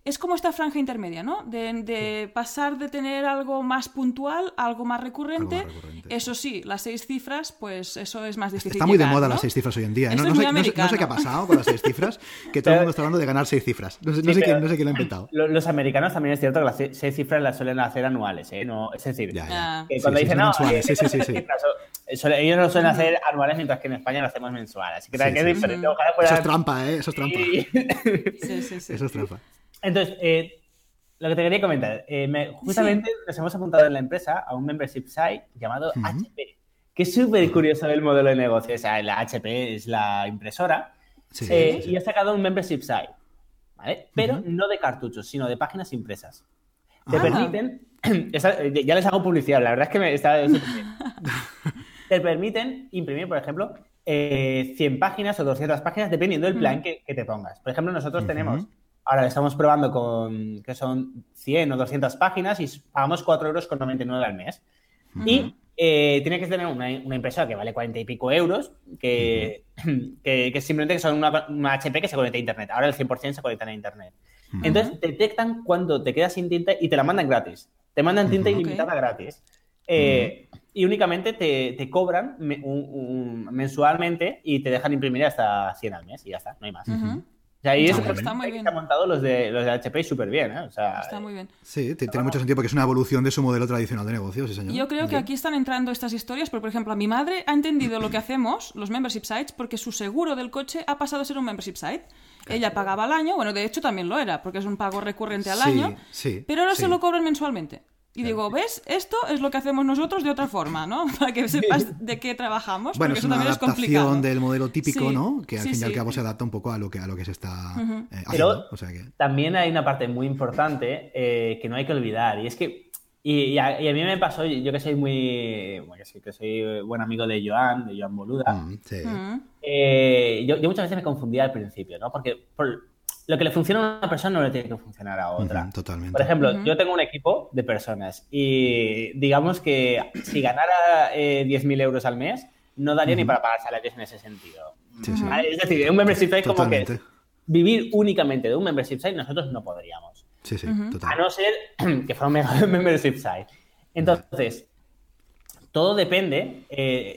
Es como esta franja intermedia, ¿no? De pasar de tener algo más puntual a algo más recurrente. Eso sí, las 6 cifras, pues eso es más difícil. Está muy de moda, ¿no? Las 6 cifras hoy en día. No sé qué ha pasado con las 6 cifras, que todo el mundo está hablando de ganar 6 cifras. No sé quién lo ha inventado. Los americanos también es cierto que las 6 cifras las suelen hacer anuales, ¿eh? No, es decir, que cuando dicen mensuales, ellos no suelen hacer anuales, mientras que en España lo hacemos mensual. Así que es diferente. Eso es trampa, ¿eh? Eso es trampa. Sí. Eso es trampa. Entonces, lo que te quería comentar, justamente nos hemos apuntado en la empresa a un membership site llamado HP, que es súper curioso el modelo de negocio. O sea, la HP es la impresora y ha sacado un membership site, ¿vale? Pero no de cartuchos, sino de páginas impresas. Te permiten... ya les hago publicidad, la verdad es que me está... Te permiten imprimir, por ejemplo, 100 páginas o 200 páginas, dependiendo del plan que te pongas. Por ejemplo, nosotros tenemos... Ahora lo estamos probando con que son 100 o 200 páginas y pagamos 4,99 € al mes. Y tiene que tener una impresora que vale 40 y pico euros, que simplemente son una HP que se conecta a Internet. Ahora el 100% se conectan a Internet. Entonces detectan cuando te quedas sin tinta y te la mandan gratis. Te mandan tinta ilimitada gratis. Y únicamente te cobran mensualmente y te dejan imprimir hasta 100 al mes y ya está, no hay más. O sea, ahí es que han montado los de HP súper bien, ¿eh? O sea, está muy bien. Sí, tiene mucho sentido porque es una evolución de su modelo tradicional de negocios, sí, señor. Yo creo que aquí están entrando estas historias, porque, por ejemplo, a mi madre ha entendido lo que hacemos, los membership sites, porque su seguro del coche ha pasado a ser un membership site. Ella pagaba al año, bueno, de hecho también lo era, porque es un pago recurrente al año, pero ahora se lo cobran mensualmente. Y digo, ¿ves? Esto es lo que hacemos nosotros de otra forma, ¿no? Para que sepas de qué trabajamos. Bueno, es una adaptación del modelo típico, ¿no? Que al fin y al cabo se adapta un poco a lo que se está haciendo. O sea que... También hay una parte muy importante que no hay que olvidar. Y es que... Y a mí me pasó, yo que soy muy... Bueno, que soy buen amigo de Joan Boluda. Yo muchas veces me confundía al principio, ¿no? Porque... lo que le funciona a una persona no le tiene que funcionar a otra. Totalmente. Por ejemplo, yo tengo un equipo de personas y digamos que si ganara 10.000 euros al mes, no daría ni para pagar salarios en ese sentido. ¿Vale? Es decir, un membership site como que vivir únicamente de un membership site nosotros no podríamos. A no ser que fuera un mejor membership site. Entonces, todo depende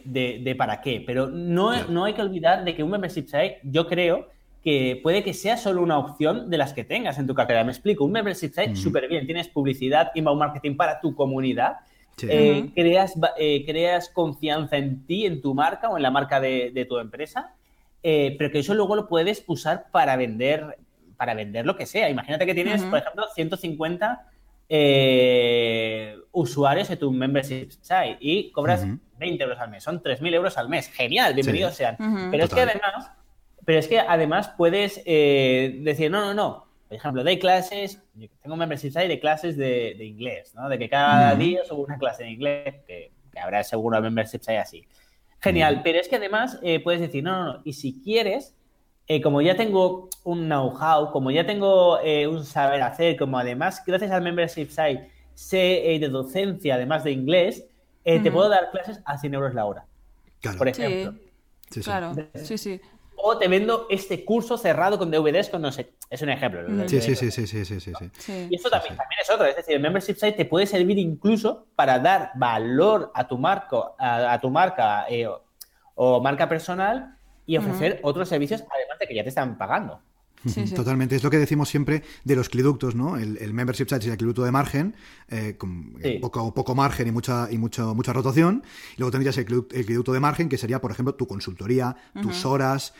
de para qué, pero no hay que olvidar de que un membership site, yo creo... que puede que sea solo una opción de las que tengas en tu cartera. Me explico, un membership site súper bien, tienes publicidad, inbound marketing para tu comunidad, creas confianza en ti, en tu marca o en la marca de tu empresa, pero que eso luego lo puedes usar para vender lo que sea. Imagínate que tienes, por ejemplo, 150 usuarios de tu membership site y cobras 20 euros al mes, son 3.000 euros al mes. Genial, bienvenidos sean. Pero es que además... puedes decir, no. Por ejemplo, doy clases, tengo un membership site de clases de inglés, ¿no? De que cada día subo una clase de inglés, que habrá seguro membership site así. Genial, pero es que además puedes decir, no. Y si quieres, como ya tengo un know-how, como ya tengo un saber hacer, como además, gracias al membership site, sé de docencia, además de inglés, te puedo dar clases a 100 euros la hora. Claro. Por ejemplo. Sí. Claro, sí. O te vendo este curso cerrado con DVDs con no sé... Es un ejemplo. Sí. Y eso también es otro. Es decir, el membership site te puede servir incluso para dar valor a tu marca, o marca personal y ofrecer otros servicios además de que ya te están pagando. Sí, sí. Totalmente, es lo que decimos siempre de los cliductos, ¿no? El membership site es el cliducto de margen, con sí. poco margen y mucha rotación. Y luego tendrías el cliducto de margen, que sería, por ejemplo, tu consultoría, tus horas,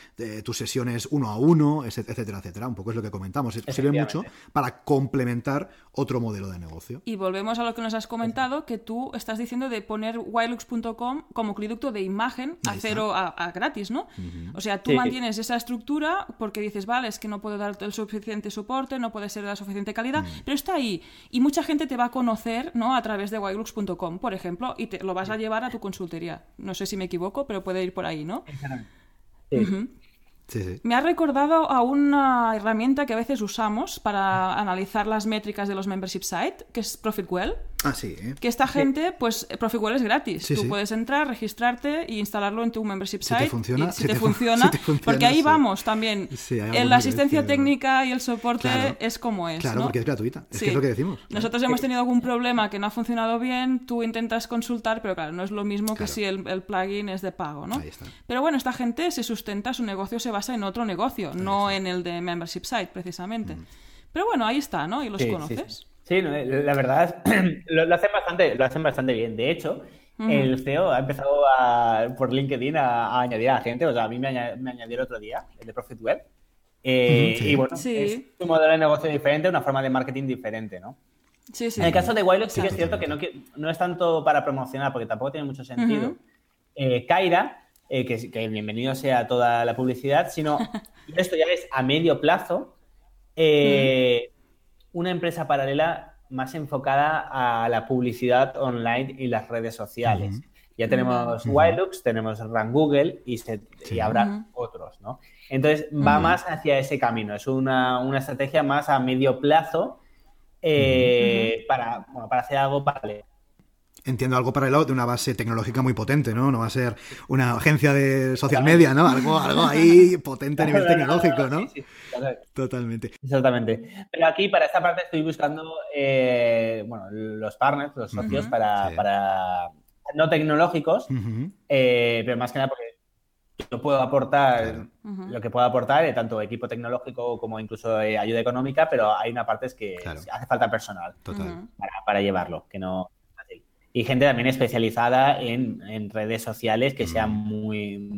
tus sesiones 1 a 1, etcétera, etcétera. Un poco es lo que comentamos. Sirve mucho para complementar otro modelo de negocio. Y volvemos a lo que nos has comentado, que tú estás diciendo de poner Wilux.com como cliducto de imagen a cero a gratis, ¿no? O sea, tú mantienes esa estructura porque dices, vale, es que no puedo dar el suficiente soporte, no puede ser de la suficiente calidad, pero está ahí. Y mucha gente te va a conocer, ¿no?, a través de Wilux.com, por ejemplo, y te lo vas a llevar a tu consultoría. No sé si me equivoco, pero puede ir por ahí, ¿no? Sí. Me ha recordado a una herramienta que a veces usamos para analizar las métricas de los membership site, que es ProfitWell. Ah, sí, ¿eh? Que esta gente, pues ProfitWell es gratis. Sí, tú puedes entrar, registrarte e instalarlo en tu membership site. Si te funciona, porque ahí vamos también. Sí, la asistencia técnica y el soporte es como es. Claro, ¿no? Porque es gratuita. Es que es lo que decimos. Nosotros hemos tenido algún problema que no ha funcionado bien, tú intentas consultar, pero claro, no es lo mismo que si el plugin es de pago, ¿no? Ahí está. Pero bueno, esta gente se sustenta, su negocio se basa en otro negocio, no en el de membership site, precisamente. Pero bueno, ahí está, ¿no? Y los conoces. Sí, la verdad, lo hacen bastante bien. De hecho, el CEO ha empezado por LinkedIn a añadir a la gente. O sea, a mí me añadió el otro día, el de ProfitWell. Y bueno, es un modelo de negocio diferente, una forma de marketing diferente, ¿no? Sí, sí. En el caso de Wilux sí que es cierto que no es tanto para promocionar, porque tampoco tiene mucho sentido. Kaira, que bienvenido sea toda la publicidad, sino esto ya es a medio plazo. Una empresa paralela más enfocada a la publicidad online y las redes sociales. Ya tenemos Wilux, tenemos Rank Google y habrá otros, ¿no? Entonces, va más hacia ese camino. Es una estrategia más a medio plazo para hacer algo paralelo. Entiendo, algo paralelo de una base tecnológica muy potente, ¿no? No va a ser una agencia de social media, ¿no? Algo ahí potente a nivel tecnológico, ¿no? Sí, totalmente. Exactamente. Pero aquí, para esta parte, estoy buscando los partners, los socios para no tecnológicos, pero más que nada porque yo puedo aportar lo que puedo aportar, tanto equipo tecnológico como incluso ayuda económica, pero hay una parte es que hace falta personal para llevarlo, que no... Y gente también especializada en redes sociales que sean muy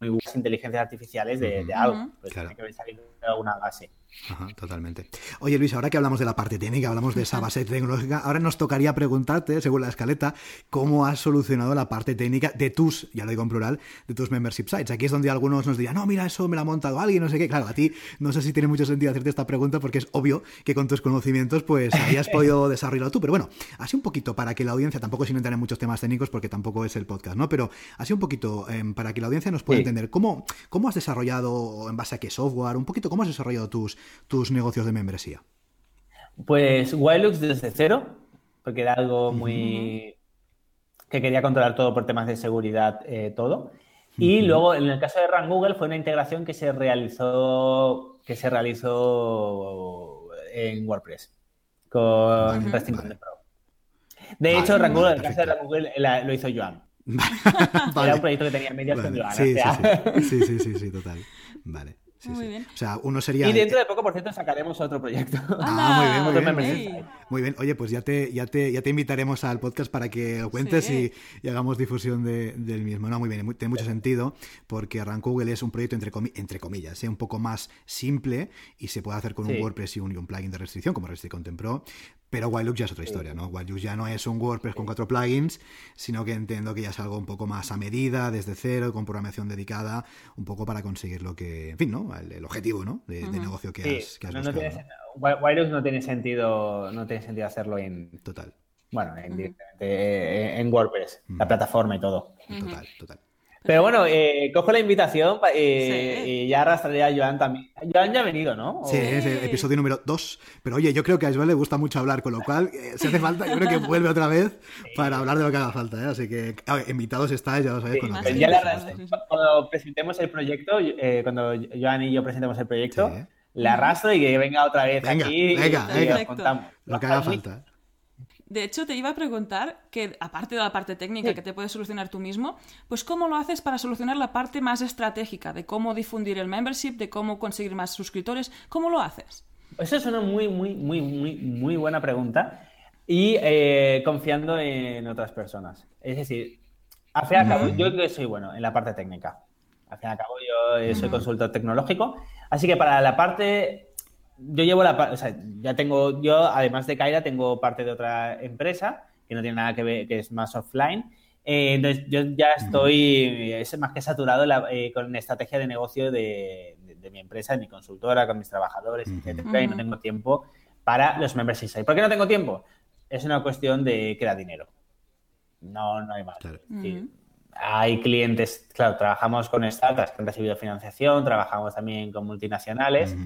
buenas inteligencias artificiales de algo. Pues tiene que haber salido de alguna base. Ajá, totalmente. Oye, Luis, ahora que hablamos de la parte técnica, hablamos de esa base tecnológica, ahora nos tocaría preguntarte, según la escaleta, cómo has solucionado la parte técnica de tus, ya lo digo en plural, de tus membership sites. Aquí es donde algunos nos dirán, no, mira, eso me lo ha montado alguien, no sé qué. Claro, a ti no sé si tiene mucho sentido hacerte esta pregunta porque es obvio que con tus conocimientos pues hayas podido desarrollarlo tú. Pero bueno, así un poquito para que la audiencia, tampoco sin entrar en muchos temas técnicos porque tampoco es el podcast, ¿no? Pero así un poquito para que la audiencia nos pueda entender cómo has desarrollado, en base a qué software, un poquito cómo has desarrollado tus negocios de membresía. Pues Wilux desde cero, porque era algo muy... que quería controlar todo por temas de seguridad, todo. Y luego, en el caso de Rank Google, fue una integración que se realizó en WordPress con Restrict Content Pro. De hecho, Rank Google, en el caso de Rank Google, lo hizo Joan. Era un proyecto que tenía medias con Joan. Sí, total. Vale. Sí, muy bien. O sea, uno sería... Y dentro de poco, por cierto, sacaremos otro proyecto. Ah, muy bien, muy bien. Oye, pues ya te invitaremos al podcast para que lo cuentes y hagamos difusión del mismo. No, muy bien, tiene mucho sentido porque Rank Google es un proyecto entre comillas, un poco más simple y se puede hacer con un WordPress y un plugin de restricción como Restrict Content Pro. Pero Wilux ya es otra historia, ¿no? Wilux ya no es un WordPress con 4 plugins, sino que entiendo que ya es algo un poco más a medida, desde cero, con programación dedicada, un poco para conseguir lo que... En fin, ¿no? El objetivo, ¿no? De negocio que has buscado. Wilux no tiene sentido hacerlo en... Total. Bueno, directamente en WordPress, la plataforma y todo. Total. Pero bueno, cojo la invitación y ya arrastraré a Joan también. Joan ya ha venido, ¿no? Sí, es el episodio número 2. Pero oye, yo creo que a Joan le gusta mucho hablar, con lo cual, si hace falta, yo creo que vuelve otra vez para hablar de lo que haga falta, ¿eh? Así que, invitados estáis, ya lo sabéis. Sí, pues ya cuando presentemos el proyecto, cuando Joan y yo presentemos el proyecto, la arrastro y que venga otra vez aquí. Venga, lo que haga falta. De hecho, te iba a preguntar que, aparte de la parte técnica que te puedes solucionar tú mismo, pues cómo lo haces para solucionar la parte más estratégica de cómo difundir el membership, de cómo conseguir más suscriptores, ¿cómo lo haces? Esa es una muy buena pregunta y confiando en otras personas. Es decir, al fin y al cabo, yo creo que soy bueno en la parte técnica. Al fin y al cabo, yo soy consultor tecnológico, así que para la parte... Yo llevo la parte, o sea, ya tengo, yo además de Kaira tengo parte de otra empresa que no tiene nada que ver, que es más offline. Entonces, yo ya estoy más que saturado con la estrategia de negocio de mi empresa, de mi consultora, con mis trabajadores, etcétera, y no tengo tiempo para los memberships. ¿Por qué no tengo tiempo? Es una cuestión de que da dinero. No hay más. Claro. Sí. Hay clientes, claro, trabajamos con startups que han recibido financiación, trabajamos también con multinacionales.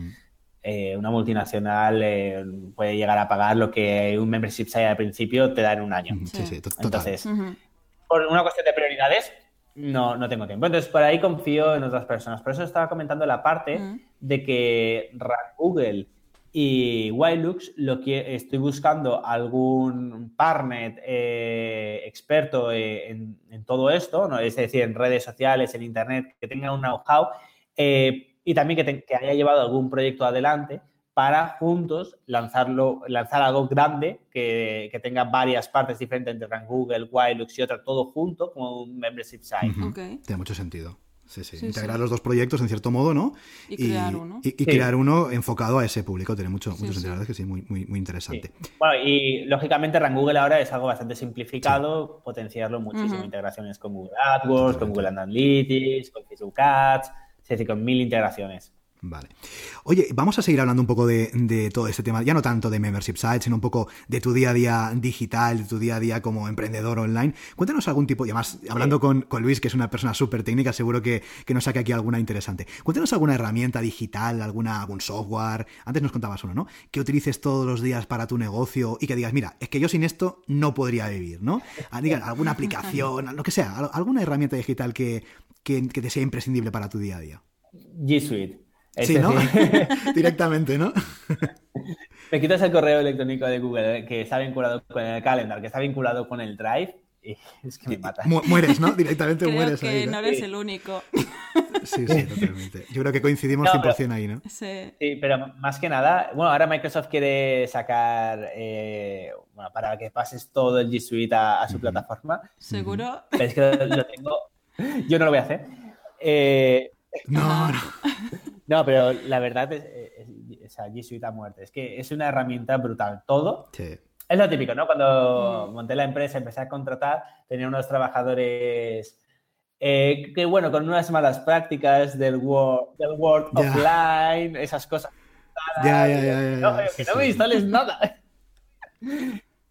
Una multinacional puede llegar a pagar lo que un membership site al principio te da en un año. Sí, total. Entonces, por una cuestión de prioridades, no tengo tiempo. Entonces, por ahí confío en otras personas. Por eso estaba comentando la parte de que Rank Google y Wilux, lo que estoy buscando algún partner experto en todo esto, ¿no? Es decir, en redes sociales, en internet, que tenga un know-how y también que haya llevado algún proyecto adelante para juntos lanzar algo grande que tenga varias partes diferentes entre Rank Google, Wilux y otra, todo junto como un membership site. Tiene mucho sentido. Sí. Integrar los dos proyectos en cierto modo, ¿no? Y crear uno. Y crear uno enfocado a ese público. Tiene mucho sentido. La verdad es que sí, muy interesante. Sí. Bueno, y lógicamente Rank Google ahora es algo bastante simplificado, potenciarlo muchísimo. Integraciones con Google AdWords, con Google Analytics, con Facebook Ads... Es decir, con 1000 integraciones. Vale. Oye, vamos a seguir hablando un poco de todo este tema, ya no tanto de membership sites, sino un poco de tu día a día digital, de tu día a día como emprendedor online. Cuéntanos algún tipo, y además hablando con Luis, que es una persona súper técnica, seguro que nos saque aquí alguna interesante. Cuéntanos alguna herramienta digital, algún software, antes nos contabas uno, ¿no? Que utilices todos los días para tu negocio y que digas, mira, es que yo sin esto no podría vivir, ¿no? Digan, alguna aplicación, lo que sea, alguna herramienta digital que te sea imprescindible para tu día a día. G Suite. Sí, ¿no? Directamente, ¿no? Me quitas el correo electrónico de Google que está vinculado con el Calendar, que está vinculado con el Drive y es que me mata. Mueres, ¿no? Directamente creo mueres. Creo que ahí, no eres el único. Sí, totalmente. Yo creo que coincidimos 100% pero, ahí, ¿no? Sí, pero más que nada, bueno, ahora Microsoft quiere sacar, para que pases todo el G Suite a su plataforma. ¿Seguro? Pero es que lo tengo... Yo no lo voy a hacer. No, pero la verdad es G Suite a muerte. Es que es una herramienta brutal. Todo es lo típico, ¿no? Cuando monté la empresa, empecé a contratar, tenía unos trabajadores que, bueno, con unas malas prácticas del Word offline, esas cosas. Ya, no me instales nada.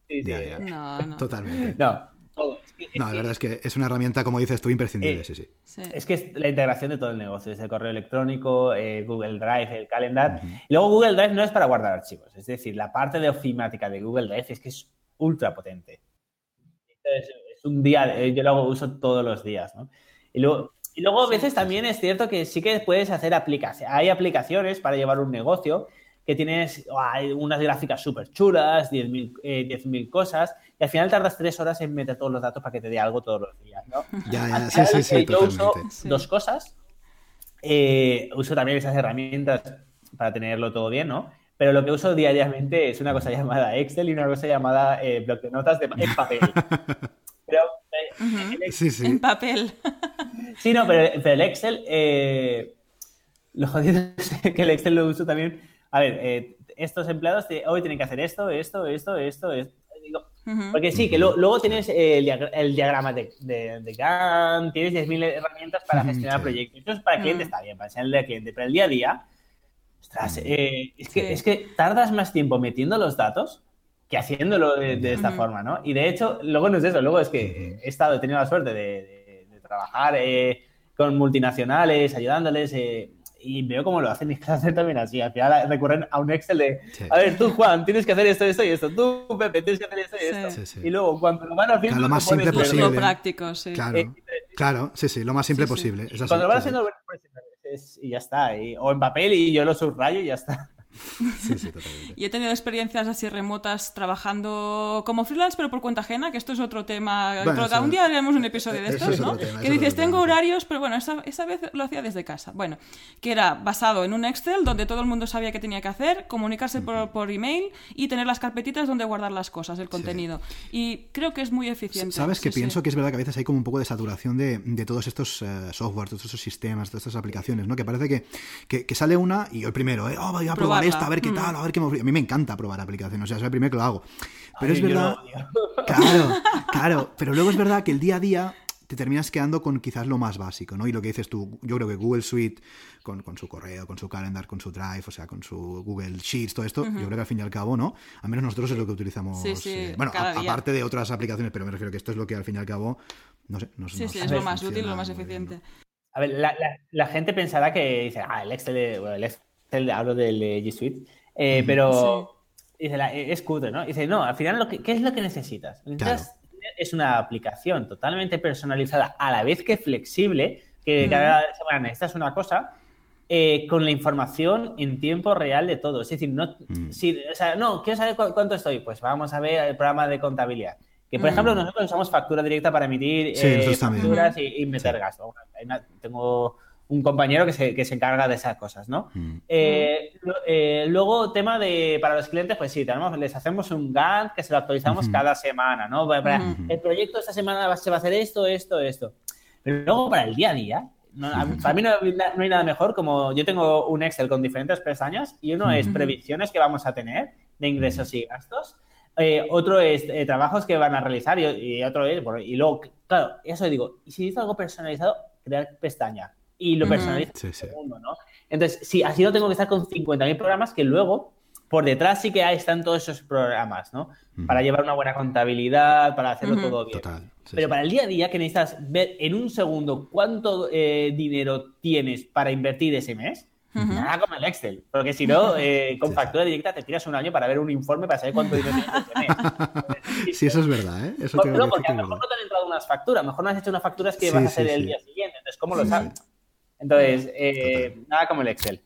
Sí. No. Totalmente. No. No, la verdad es que es una herramienta, como dices tú, imprescindible, sí. Es que es la integración de todo el negocio, desde el correo electrónico, Google Drive, el Calendar. Y luego Google Drive no es para guardar archivos, es decir, la parte de ofimática de Google Drive es que es ultra potente. Entonces, es un día, yo lo uso todos los días, ¿no? Y luego a veces también es cierto que sí que puedes hacer aplicaciones. Hay aplicaciones para llevar un negocio que tienes unas gráficas súper chulas, 10.000 cosas, y al final tardas 3 horas en meter todos los datos para que te dé algo todos los días, ¿no? Sí, yo uso dos cosas. Uso también esas herramientas para tenerlo todo bien, ¿no? Pero lo que uso diariamente es una cosa llamada Excel y una cosa llamada bloc de notas en papel. Pero, en papel. Sí, no, pero el Excel... lo jodido es que el Excel lo uso también... A ver, estos empleados hoy tienen que hacer esto. Porque sí, que luego tienes el diagrama de Gantt, tienes 10.000 herramientas para gestionar proyectos. Eso es para el cliente, está bien, para enseñarle al cliente. Pero el día a día, ostras, es que tardas más tiempo metiendo los datos que haciéndolo de esta forma, ¿no? Y de hecho, luego no es eso, luego es que he tenido la suerte de trabajar con multinacionales, ayudándoles... y veo cómo lo hacen y que hacen también así. Al final recurren a un Excel de, a ver, tú, Juan, tienes que hacer esto y esto. Tú, Pepe, tienes que hacer esto y esto. Sí. Y luego, cuando lo van haciendo... Claro, lo más simple posible. Lo práctico, sí. Claro, sí, lo más simple posible. Cuando lo van haciendo, y ya está. O en papel y yo lo subrayo y ya está. Sí, sí, totalmente. Y he tenido experiencias así remotas trabajando como freelance, pero por cuenta ajena, que esto es otro tema. Bueno, un día haremos un episodio de estos, ¿no? Que dices, tengo horarios, pero bueno, esa vez lo hacía desde casa. Bueno, que era basado en un Excel donde todo el mundo sabía qué tenía que hacer, comunicarse por email y tener las carpetitas donde guardar las cosas, el contenido. Sí. Y creo que es muy eficiente. ¿Sabes qué pienso? Sí. Que es verdad que a veces hay como un poco de saturación de todos estos software, todos estos sistemas, todas estas aplicaciones, ¿no? Que parece que sale una y yo el primero, voy a probar esta, a ver qué tal, a ver qué me ofrece. A mí me encanta probar aplicaciones, o sea, es el primero que lo hago. Pero es verdad... Claro, pero luego es verdad que el día a día te terminas quedando con quizás lo más básico, ¿no? Y lo que dices tú, yo creo que Google Suite, con su correo, con su calendar, con su Drive, o sea, con su Google Sheets, todo esto, yo creo que al fin y al cabo, ¿no? Al menos nosotros es lo que utilizamos. Sí, sí, bueno, aparte de otras aplicaciones, pero me refiero que esto es lo que al fin y al cabo, no sé, nos funciona. Sí, sí, es lo más útil, lo más eficiente. Bien, ¿no? A ver, la gente pensará que dice, el Excel, bueno, el Excel, hablo del G Suite, pero sí. Dice, es cutre, ¿no? Dice, no, al final, ¿qué es lo que necesitas? Es una aplicación totalmente personalizada, a la vez que flexible, que cada semana necesitas una cosa, con la información en tiempo real de todo. Es decir, no, quiero saber cuánto estoy, pues vamos a ver el programa de contabilidad. Que, por ejemplo, nosotros usamos factura directa para emitir facturas y meter gasto. Bueno, tengo un compañero que se encarga de esas cosas, ¿no? Luego, tema de para los clientes, pues sí, les hacemos un Gantt que se lo actualizamos cada semana, ¿no? El proyecto esta semana se va a hacer esto. Pero luego, para el día a día, para mí no hay nada mejor como... Yo tengo un Excel con diferentes pestañas y uno es previsiones que vamos a tener de ingresos y gastos. Otro es trabajos que van a realizar y otro es... Bueno, y luego, claro, eso digo, y si hizo algo personalizado, crear pestaña. Y lo personaliza todo el mundo, ¿no? Entonces, sí, así no tengo que estar con 50.000 programas que luego, por detrás sí que están todos esos programas, ¿no? Para llevar una buena contabilidad, para hacerlo todo bien. Total, sí, pero para el día a día, que necesitas ver en un segundo cuánto dinero tienes para invertir ese mes, nada como el Excel. Porque si no, con factura directa te tiras un año para ver un informe para saber cuánto dinero tienes ese mes. Sí, eso es verdad, ¿eh? Eso no, porque a lo mejor no te han entrado unas facturas, a lo mejor no has hecho unas facturas que vas a hacer el día siguiente. Entonces, ¿cómo lo sabes? Sí. Entonces, nada como el Excel.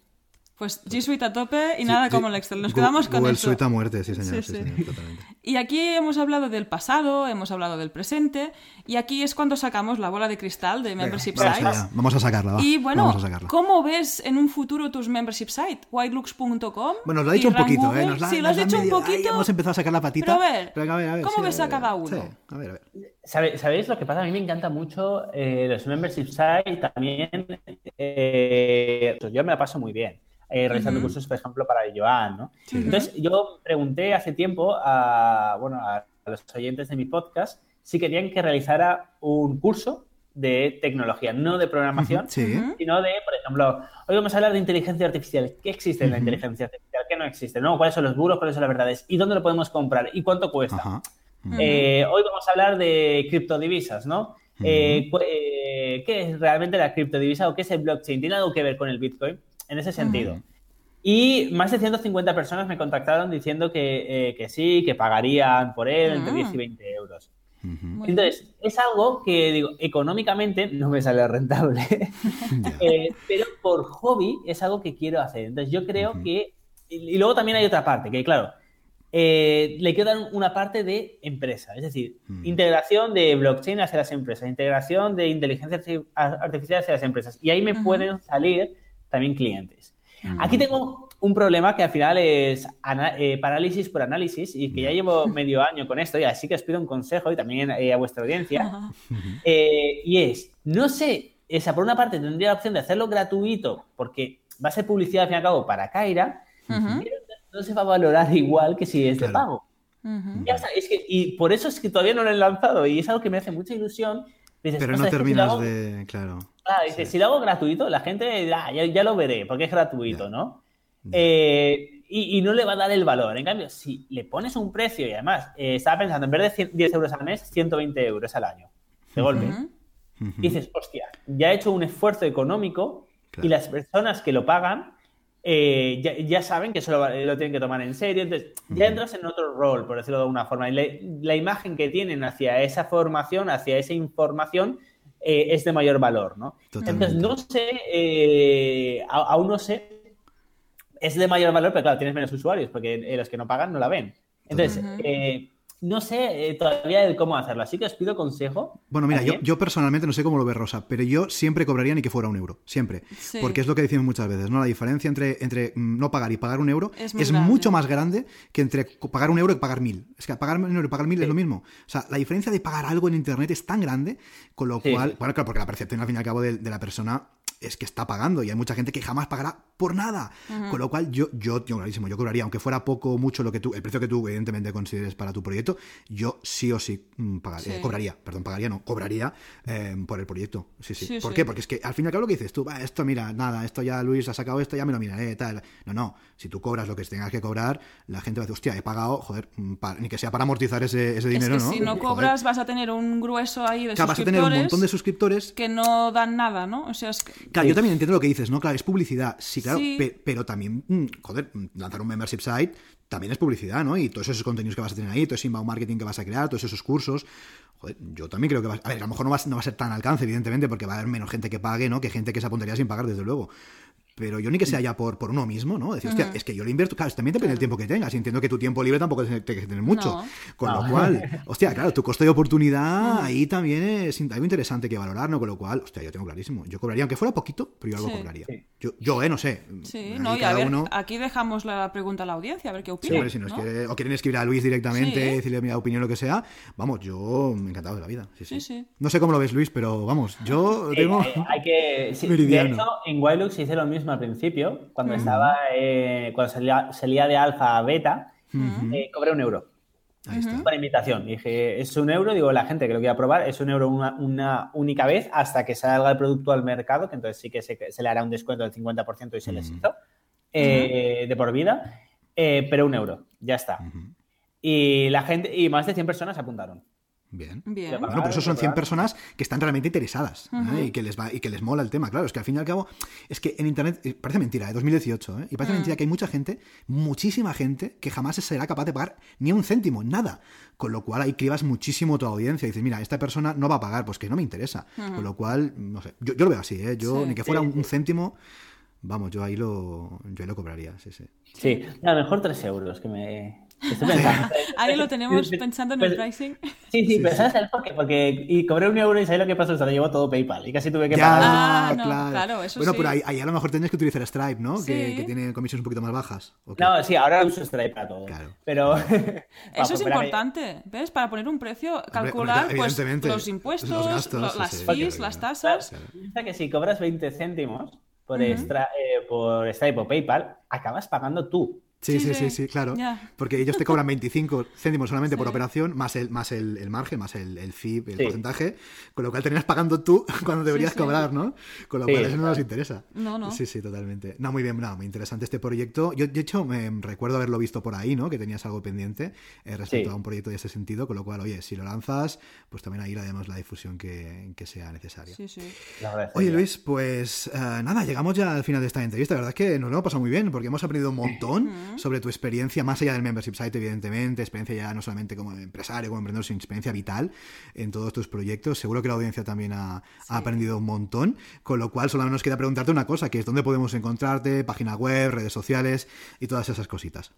Pues G Suite a tope y nada como el Excel. Nos quedamos con Google Suite a muerte, sí señor. Sí, señor, totalmente. Y aquí hemos hablado del pasado, hemos hablado del presente y aquí es cuando sacamos la bola de cristal de Membership Sites. Vamos a sacarla, va. Y bueno, ¿cómo ves en un futuro tus Membership Sites? Wilux.com. Bueno, lo ha dicho un poquito, Google, ¿eh? Sí, lo has dicho un poquito. Hemos empezado a sacar la patita. Pero a ver, ¿cómo ves a cada uno? Sí, a ver. ¿Sabéis lo que pasa? A mí me encanta mucho los membership sites también. Yo me la paso muy bien realizando cursos, por ejemplo, para Joan, ¿no? Sí. Entonces, yo pregunté hace tiempo a los oyentes de mi podcast si querían que realizara un curso de tecnología, no de programación, sino de, por ejemplo, hoy vamos a hablar de inteligencia artificial. ¿Qué existe en la inteligencia artificial? ¿Qué no existe? ¿No? ¿Cuáles son los bulos? ¿Cuáles son las verdades? ¿Y dónde lo podemos comprar? ¿Y cuánto cuesta? Ajá. Hoy vamos a hablar de criptodivisas, ¿no? ¿Qué es realmente la criptodivisa o qué es el blockchain? ¿Tiene algo que ver con el Bitcoin? En ese sentido. Y más de 150 personas me contactaron diciendo que sí, que pagarían por él entre 10 y 20 euros. Entonces, es algo que, digo, económicamente no me sale rentable, pero por hobby es algo que quiero hacer. Entonces, yo creo que... Y luego también hay otra parte, que claro... le quedan una parte de empresa, es decir, integración de blockchain hacia las empresas, integración de inteligencia artificial hacia las empresas. Y ahí me pueden salir también clientes. Aquí tengo un problema que al final es parálisis por análisis y que ya llevo medio año con esto y así que os pido un consejo y también a vuestra audiencia. Y es, no sé, esa por una parte tendría la opción de hacerlo gratuito porque va a ser publicidad al fin y al cabo para Kaira, pero no se va a valorar igual que si es de pago. Ya está, es que, y por eso es que todavía no lo he lanzado y es algo que me hace mucha ilusión. Dices, pero no terminas si hago... de... Claro. Dices, si lo hago gratuito, la gente ya lo veré porque es gratuito, ¿no? Y no le va a dar el valor. En cambio, si le pones un precio y además estaba pensando, en vez de 10 euros al mes, 120 euros al año, de golpe. Dices, hostia, ya he hecho un esfuerzo económico y las personas que lo pagan ya saben que eso lo tienen que tomar en serio. Entonces, ya entras en otro rol, por decirlo de alguna forma. Y la imagen que tienen hacia esa formación, hacia esa información, es de mayor valor, ¿no? Totalmente. Entonces, no sé, aún no sé es de mayor valor, pero claro, tienes menos usuarios porque los que no pagan no la ven. Entonces, no sé todavía el cómo hacerlo, así que os pido consejo. Bueno, mira, yo personalmente no sé cómo lo ve Rosa, pero yo siempre cobraría ni que fuera 1 euro, siempre. Sí. Porque es lo que decimos muchas veces, ¿no? La diferencia entre no pagar y pagar 1 euro es mucho más grande que entre pagar 1 euro y pagar 1.000. Es que pagar 1 euro y pagar 1.000 es lo mismo. O sea, la diferencia de pagar algo en internet es tan grande, con lo cual, bueno, claro, porque la percepción al fin y al cabo de la persona es que está pagando y hay mucha gente que jamás pagará por nada. Uh-huh. Con lo cual, yo cobraría, aunque fuera poco o mucho el precio que tú evidentemente consideres para tu proyecto, yo sí o sí cobraría por el proyecto. Sí. ¿Por qué? Porque es que al fin y al cabo lo que dices tú, esto mira, nada, esto ya Luis ha sacado esto, ya me lo miraré, tal. No, si tú cobras lo que tengas que cobrar, la gente va a decir, hostia, he pagado, joder, ni que sea para amortizar ese dinero, es que ¿no? Si no cobras vas a tener un grueso ahí de suscriptores. Vas a tener un montón de suscriptores que no dan nada, ¿no? O sea, es que... Claro, yo también entiendo lo que dices, ¿no? Claro, es publicidad, sí, claro, sí. Pero también, lanzar un membership site también es publicidad, ¿no? Y todos esos contenidos que vas a tener ahí, todo ese inbound marketing que vas a crear, todos esos cursos, joder, yo también creo que va a... A ver, a lo mejor no va a ser tan alcance, evidentemente, porque va a haber menos gente que pague, ¿no? Que gente que se apuntaría sin pagar, desde luego. Pero yo ni que sea ya por uno mismo, ¿no? Decir, hostia, es que yo lo invierto. Claro, también depende del tiempo que tengas. Y entiendo que tu tiempo libre tampoco tienes que tener mucho. No. Con lo cual, hostia, claro, tu coste de oportunidad ahí también es algo interesante que valorar, ¿no? Con lo cual, hostia, yo tengo clarísimo. Yo cobraría, aunque fuera poquito, pero yo algo cobraría. Sí. Yo, no sé. Sí, no, y a ver, aquí dejamos la pregunta a la audiencia, a ver qué opina. Sí, vale, si nos quiere, o quieren escribir a Luis directamente, decirle mi opinión, lo que sea. Vamos, yo me encantado de la vida. Sí. No sé cómo lo ves, Luis, pero vamos, yo tengo... hay que... Sí, de hecho, en Wilux hice lo mismo al principio, cuando estaba cuando salía de alfa a beta, cobré 1 euro. Ahí está. Por invitación. Dije, es 1 euro, digo, la gente que lo quiera probar, es 1 euro una única vez hasta que salga el producto al mercado, que entonces sí que se le hará un descuento del 50% y se les hizo de por vida, pero 1 euro, ya está. Y la gente, y más de 100 personas apuntaron. Bien. Bueno, pero eso son 100 personas que están realmente interesadas y que les mola el tema. Claro, es que al fin y al cabo, es que en internet, parece mentira, 2018, y parece mentira que hay muchísima gente que jamás será capaz de pagar ni un céntimo, nada. Con lo cual ahí cribas muchísimo tu audiencia y dices, mira, esta persona no va a pagar, pues que no me interesa. Con lo cual, no sé, yo lo veo así, ni que fuera un céntimo, vamos, yo ahí lo cobraría, sí. Sí, a lo mejor 3 euros que me... Ahí lo tenemos pensando en el pricing. Sí, pero ¿sabes el por qué? Porque y cobré 1 euro y ¿sabes lo que pasó? Se lo llevó todo PayPal y casi tuve que pagar. No, claro, eso bueno, pero ahí a lo mejor tendrías que utilizar Stripe, ¿no? Sí. Que tiene comisiones un poquito más bajas. No, sí, ahora uso Stripe para todo. Claro. Pero... eso es importante, ¿ves? Para poner un precio, calcular pues, los impuestos, los gastos, las fees, las tasas. Piensa que si cobras 20 céntimos por Stripe o PayPal, acabas pagando tú. Sí, claro. Yeah. Porque ellos te cobran 25 céntimos solamente por operación, más el margen, más el fee, el porcentaje, con lo cual terminas pagando tú cuando deberías cobrar, ¿no? Con lo cual eso no nos interesa. No. Sí, totalmente. No, muy bien, muy interesante este proyecto. Yo, de hecho, me recuerdo haberlo visto por ahí, ¿no? Que tenías algo pendiente respecto a un proyecto de ese sentido, con lo cual, oye, si lo lanzas, pues también ahí le damos la difusión que sea necesaria. Sí. Oye, Luis, pues nada, llegamos ya al final de esta entrevista. La verdad es que nos lo hemos pasado muy bien, porque hemos aprendido un montón sobre tu experiencia, más allá del membership site, evidentemente, experiencia ya no solamente como empresario, como emprendedor, sino experiencia vital en todos tus proyectos. Seguro que la audiencia también ha aprendido un montón, con lo cual solo nos queda preguntarte una cosa, que es dónde podemos encontrarte, página web, redes sociales y todas esas cositas.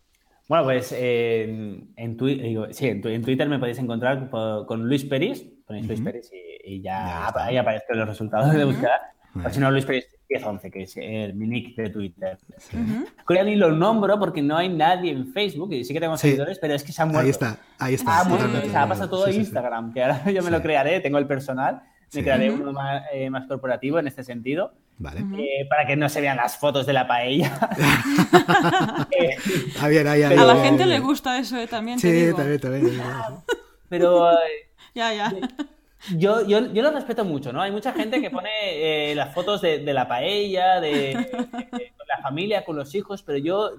Bueno, pues en Twitter me podéis encontrar con Luis Peris, ponéis Luis Peris y ya ahí aparecen los resultados de búsqueda. O si no, Luis Peris 1011, que es mi nick de Twitter. Creo que lo nombro porque no hay nadie en Facebook, y sí que tenemos seguidores, pero es que se han muerto. Ahí está. Se ha pasado todo Instagram, que ahora yo me lo crearé, tengo el personal, me crearé uno más corporativo en este sentido. Vale. Para que no se vean las fotos de la paella. Bien. A la gente le gusta eso, también te digo. Sí, también. Pero... Ya. Yo lo respeto mucho, ¿no? Hay mucha gente que pone las fotos de la paella, de la familia, con los hijos, pero yo...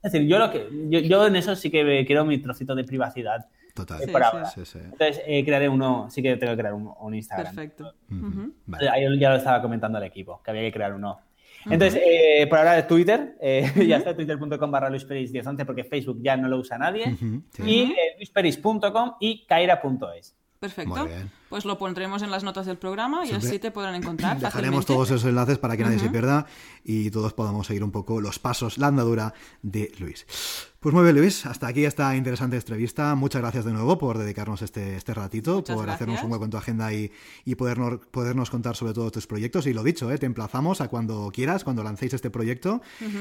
Es decir, yo en eso sí que quiero mi trocito de privacidad. Total. Sí. Entonces, crearé uno, sí que tengo que crear un Instagram. Perfecto. Vale. Ahí ya lo estaba comentando al equipo, que había que crear uno. Entonces, por ahora Twitter, ya está, twitter.com/luisperis1011, porque Facebook ya no lo usa nadie, y luisperis.com y kaira.es. Perfecto. pues lo pondremos en las notas del programa y siempre así te podrán encontrar dejaremos fácilmente todos esos enlaces para que nadie se pierda y todos podamos seguir un poco los pasos, la andadura de Luis. Pues muy bien, Luis, hasta aquí esta interesante entrevista. Muchas gracias de nuevo por dedicarnos este ratito, hacernos un hueco en tu agenda y podernos contar sobre todos tus proyectos. Y lo dicho, te emplazamos a cuando quieras, cuando lancéis este proyecto.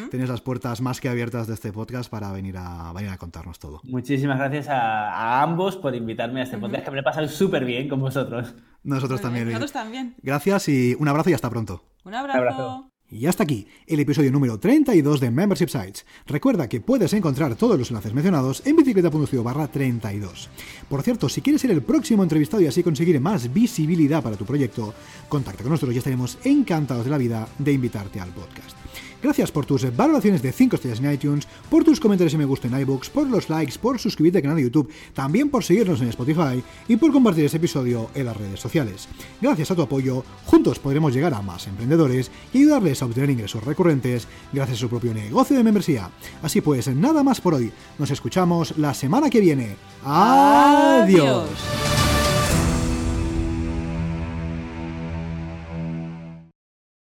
Tenéis las puertas más que abiertas de este podcast para venir a contarnos todo. Muchísimas gracias a ambos por invitarme a este podcast, que me lo he pasado súper bien con vosotros. Nosotros también, Luis. Nosotros también. Gracias y un abrazo y hasta pronto. Un abrazo. Un abrazo. Y hasta aquí el episodio número 32 de Membership Sites. Recuerda que puedes encontrar todos los enlaces mencionados en bicicleta.studio/32. Por cierto, si quieres ser el próximo entrevistado y así conseguir más visibilidad para tu proyecto, contacta con nosotros y estaremos encantados de la vida de invitarte al podcast. Gracias por tus valoraciones de 5 estrellas en iTunes, por tus comentarios y me gusta en iVoox, por los likes, por suscribirte al canal de YouTube, también por seguirnos en Spotify y por compartir este episodio en las redes sociales. Gracias a tu apoyo, juntos podremos llegar a más emprendedores y ayudarles a obtener ingresos recurrentes gracias a su propio negocio de membresía. Así pues, nada más por hoy. Nos escuchamos la semana que viene. ¡Adiós!